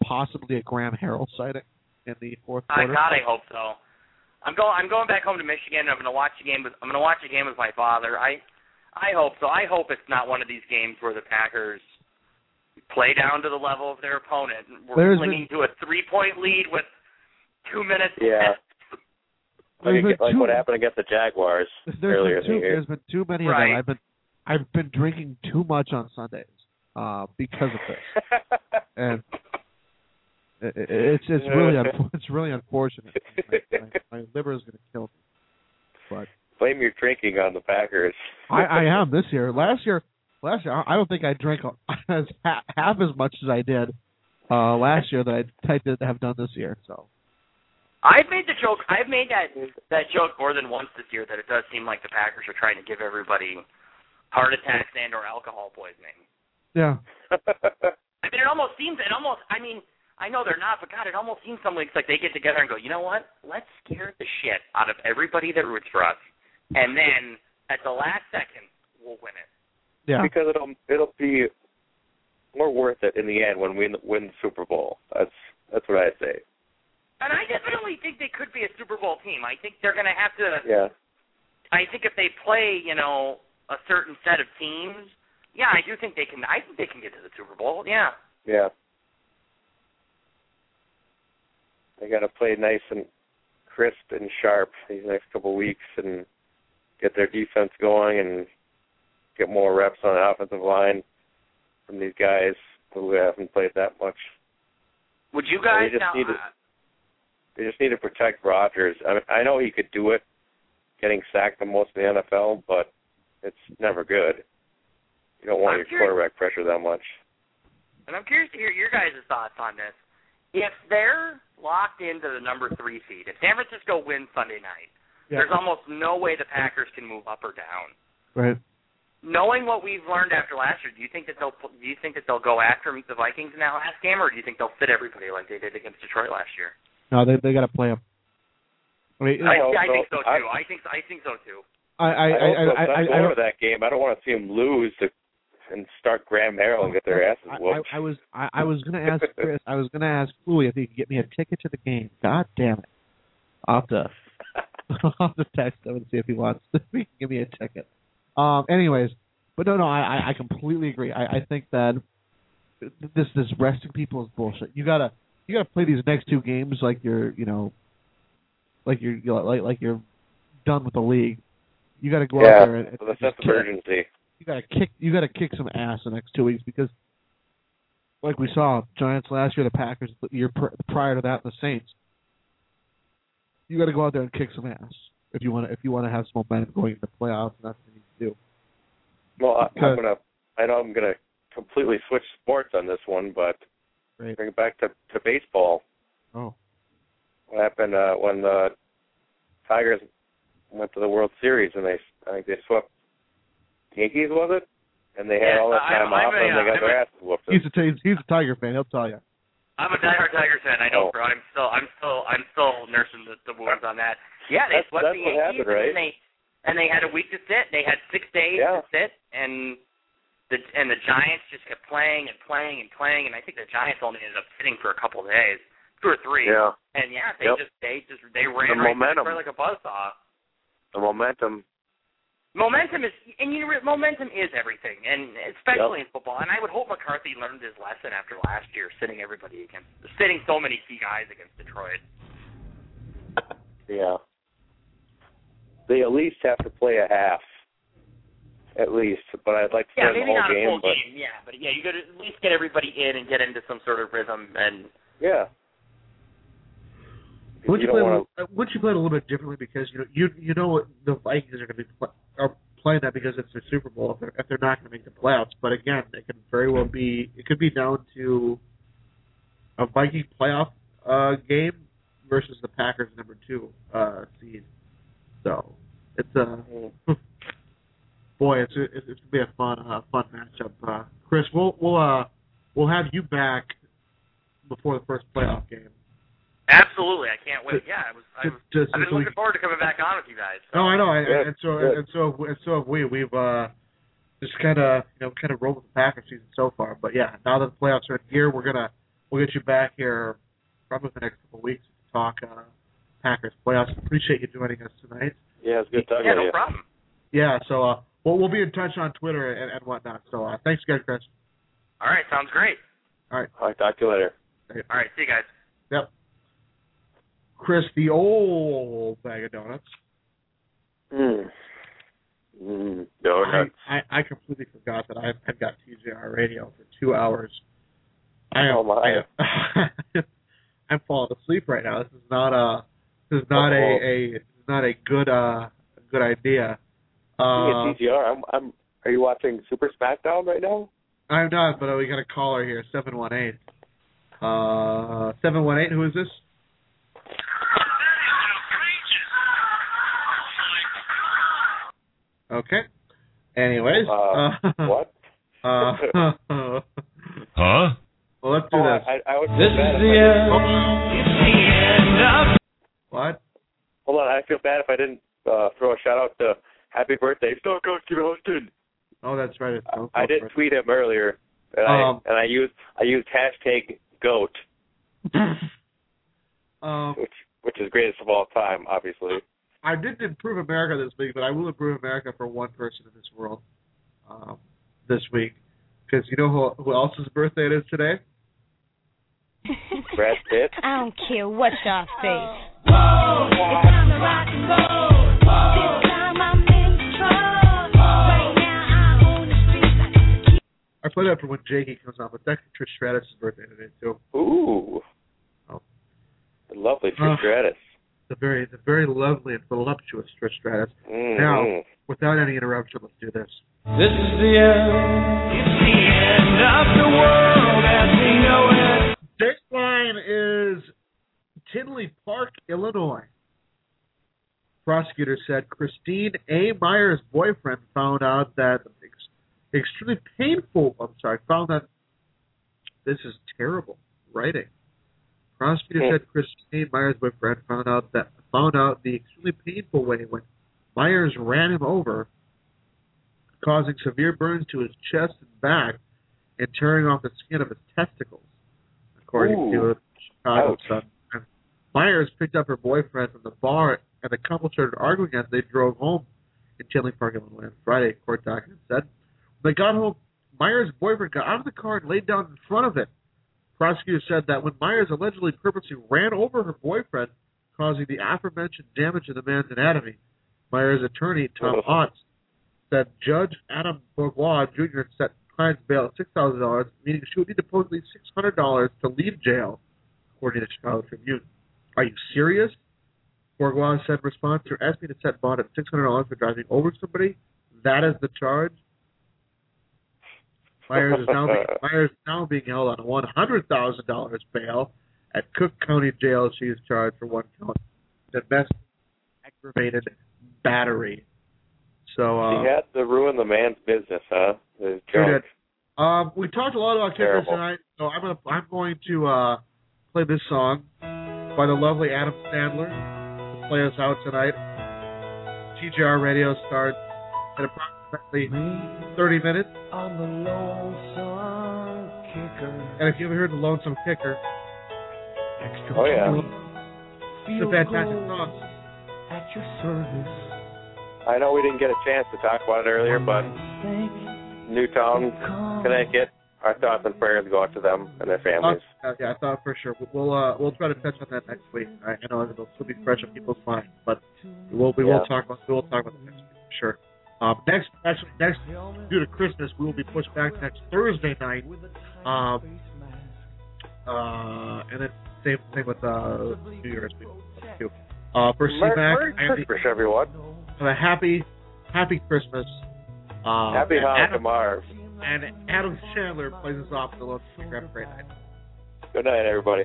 possibly a Graham Harrell sighting in the fourth quarter. God, I hope so. I'm going back home to Michigan. And I'm going to watch a game with my father. I hope so. I hope it's not one of these games where the Packers play down to the level of their opponent. We're clinging to a 3-point lead with 2 minutes left. Like what happened against the Jaguars earlier in the year. There's been too many of them. I've been drinking too much on Sundays because of this, and it's really unfortunate. My liver is going to kill me. But blame your drinking on the Packers. I am this year. Last year, I don't think I drank half as much as I did last year that I did have done this year. So. I've made the joke. I've made that joke more than once this year that it does seem like the Packers are trying to give everybody heart attacks and/or alcohol poisoning. Yeah. I mean, it almost. I mean, I know they're not, but God, it almost seems some weeks like they get together and go, you know what? Let's scare the shit out of everybody that roots for us, and then at the last second we'll win it. Yeah. Because it'll be more worth it in the end when we win the Super Bowl. That's what I say. And I definitely think they could be a Super Bowl team. I think they're going to have to. Yeah. I think if they play, a certain set of teams, I do think they can. I think they can get to the Super Bowl. Yeah. Yeah. They got to play nice and crisp and sharp these next couple of weeks and get their defense going and get more reps on the offensive line from these guys who haven't played that much. Would you guys They just need to protect Rodgers. I mean, I know he could do it, getting sacked the most in the NFL, but it's never good. You don't want quarterback pressure that much. And I'm curious to hear your guys' thoughts on this. If they're locked into the number 3 seed, if San Francisco wins Sunday night, there's almost no way the Packers can move up or down. Right. Knowing what we've learned after last year, do you think that they'll go after the Vikings in that last game, or do you think they'll sit everybody like they did against Detroit last year? No, they got to play him. I think so too. I over that game. I don't want to see them lose and start Graham Harrell and get their asses whooped. I was going to ask Kluwe if he could get me a ticket to the game. God damn it! I'll have to text him and see if he wants to give me a ticket. Anyways, but no, I completely agree. I think that this resting people is bullshit. You gotta play these next two games like you're done with the league. You gotta go out there and that's the urgency. You gotta kick some ass the next 2 weeks because, like we saw, Giants last year, the Packers the year prior to that, the Saints. You gotta go out there and kick some ass if you wanna have some momentum going into the playoffs. And that's what you need to do. Well, I know I'm gonna completely switch sports on this one, but. Right. Bring it back to baseball. Oh. What happened when the Tigers went to the World Series and I think they swept Yankees, was it? And they had all that time off and they got their asses whooped. He's a Tiger fan, he'll tell you. I'm a diehard Tiger fan, I know, bro. I'm still nursing the wounds on that. Yeah, they swept the Yankees right? and they had a week to sit. They had 6 days to sit and the Giants just kept playing, and I think the Giants only ended up sitting for a couple of days, 2 or 3. Yeah. And they ran right through like a buzzsaw. The momentum. Momentum is everything, and especially in football. And I would hope McCarthy learned his lesson after last year, sitting so many key guys against Detroit. Yeah. They at least have to play a half. At least, but I'd like to play the whole game. But you got to at least get everybody in and get into some sort of rhythm. And Wouldn't you play it a little bit differently because you know the Vikings are going to be playing that because it's their Super Bowl if they're not going to make the playoffs. But again, it can very well be down to a Viking playoff game versus the Packers number 2 seed. So it's a. Boy, it's going to be a fun matchup. Chris, we'll have you back before the first playoff game Absolutely, I can't wait. Yeah, I've been looking forward to coming back on with you guys. So. No, I know, and so have we. We've just kind of rolled with the Packers season so far. But yeah, now that the playoffs are here, we'll get you back here probably the next couple of weeks to talk Packers playoffs. Appreciate you joining us tonight. Yeah, it's good talking to you. Yeah, no problem. Yeah, so we'll be in touch on Twitter and whatnot. So thanks again, Chris. All right, sounds great. All right, I'll talk to you later. All right, see you guys. Yep. Chris, the old bag of donuts. Donuts. I completely forgot that I've got TJR radio for 2 hours. I'm falling asleep right now. This is not a good idea. TJR, are you watching Super SmackDown right now? I'm not, but we got a caller here, 718. 718, who is this? Okay. Anyways. What? Huh? Well, let's do this. This is the end. What? Hold on. I feel bad if I didn't throw a shout-out to Happy Birthday, Stone Cold Steve Austin. Oh, that's right. I did tweet him earlier, and I used hashtag goat, which is greatest of all time, obviously. I didn't improve America this week, but I will improve America for one person in this world this week. Because you know who else's birthday it is today? Brad Pitt. I don't care what y'all say. Whoa, it's time to rock and roll. Whoa. This time I'm in trouble. Right now I own the streets. I play that for when Jakey comes out, but that's Trish Stratus' birthday today, too. Ooh. Oh. The lovely Trish Stratus. The very lovely and voluptuous Trish Stratus. Now, without any interruption, let's do this. This is the end. It's the end of the world as we know it. Baseline is Tinley Park, Illinois. Prosecutors said Christine A. Meyer's boyfriend found out that extremely painful. I'm sorry, found that this is terrible writing. Prosecutor said Christine Meyer's boyfriend found out the extremely painful way when Myers ran him over, causing severe burns to his chest and back and tearing off the skin of his testicles, according to the Chicago Sun. Myers picked up her boyfriend from the bar, and the couple started arguing as they drove home in Tinley Park, Illinois on Friday. Court documents said when they got home, Myers' boyfriend got out of the car and laid down in front of it. Prosecutors said that when Myers allegedly purposely ran over her boyfriend, causing the aforementioned damage to the man's anatomy, Myers' attorney, Tom Otts, said Judge Adam Bourgeois Jr. set Klein's bail at $6,000, meaning she would need to pay at least $600 to leave jail, according to the Chicago Tribune. Are you serious? Bourgeois said in response, you're asking to set bond at $600 for driving over somebody? That is the charge? Myers is now being held on a $100,000 bail at Cook County Jail. She is charged for one count of domestic aggravated battery. So she had to ruin the man's business, huh? She did. We talked a lot about kickers tonight, so I'm going to play this song by the lovely Adam Sandler to play us out tonight. TJR Radio starts at approximately 30 minutes. I'm the lonesome kicker. And if you've ever heard the Lonesome Kicker, it's a fantastic song. At your service. I know we didn't get a chance to talk about it earlier, but Newtown, Connecticut, our thoughts and prayers go out to them and their families. Yeah, I thought for sure. We'll try to touch on that next week. I know it'll still be fresh on people's minds, but we'll talk about it next week for sure. Next, due to Christmas, we will be pushed back next Thursday night. And then same thing with New Year's too. For C. Mac, everyone. Have a happy Christmas. Happy Hanukkah. And Adam Chandler plays us off the Love Singer. Have a great night. Good night, everybody.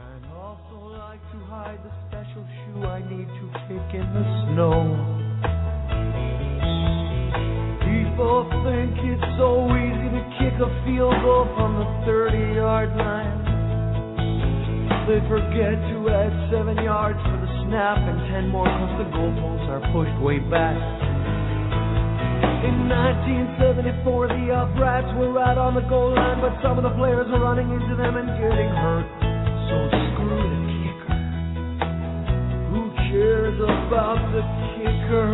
I'd also like to hide the special shoe I need to kick in the snow. People think it's so easy to kick a field goal from the 30-yard line. they forget to add 7 yards for the snap and 10 more because the goalposts are pushed way back. In 1974, the uprights were right on the goal line, but some of the players are running into them and getting hurt. So screw the kicker. Who cares about the kicker?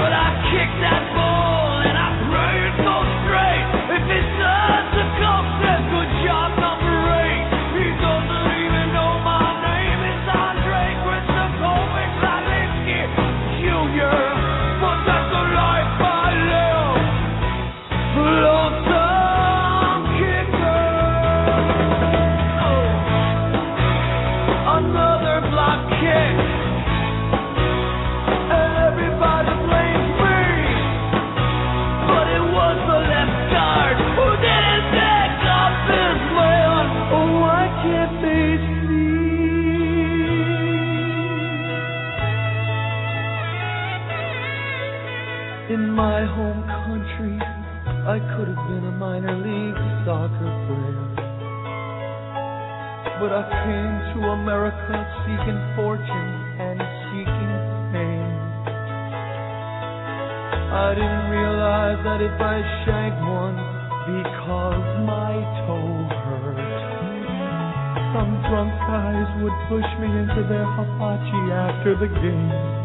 But I kicked that ball and I prayed so straight. If it does, the coach says, good job, number 8. He doesn't even know my name. It's Andre Christopoulos Zalinski Jr. My home country, I could have been a minor league soccer player, but I came to America seeking fortune and seeking fame. I didn't realize that if I shanked one because my toe hurt, some drunk guys would push me into their hibachi after the game.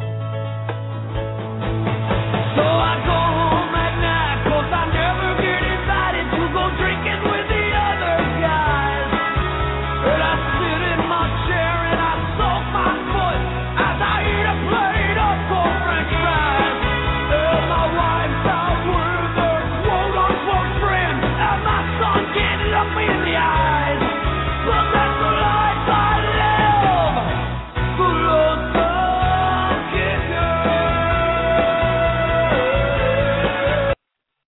Well,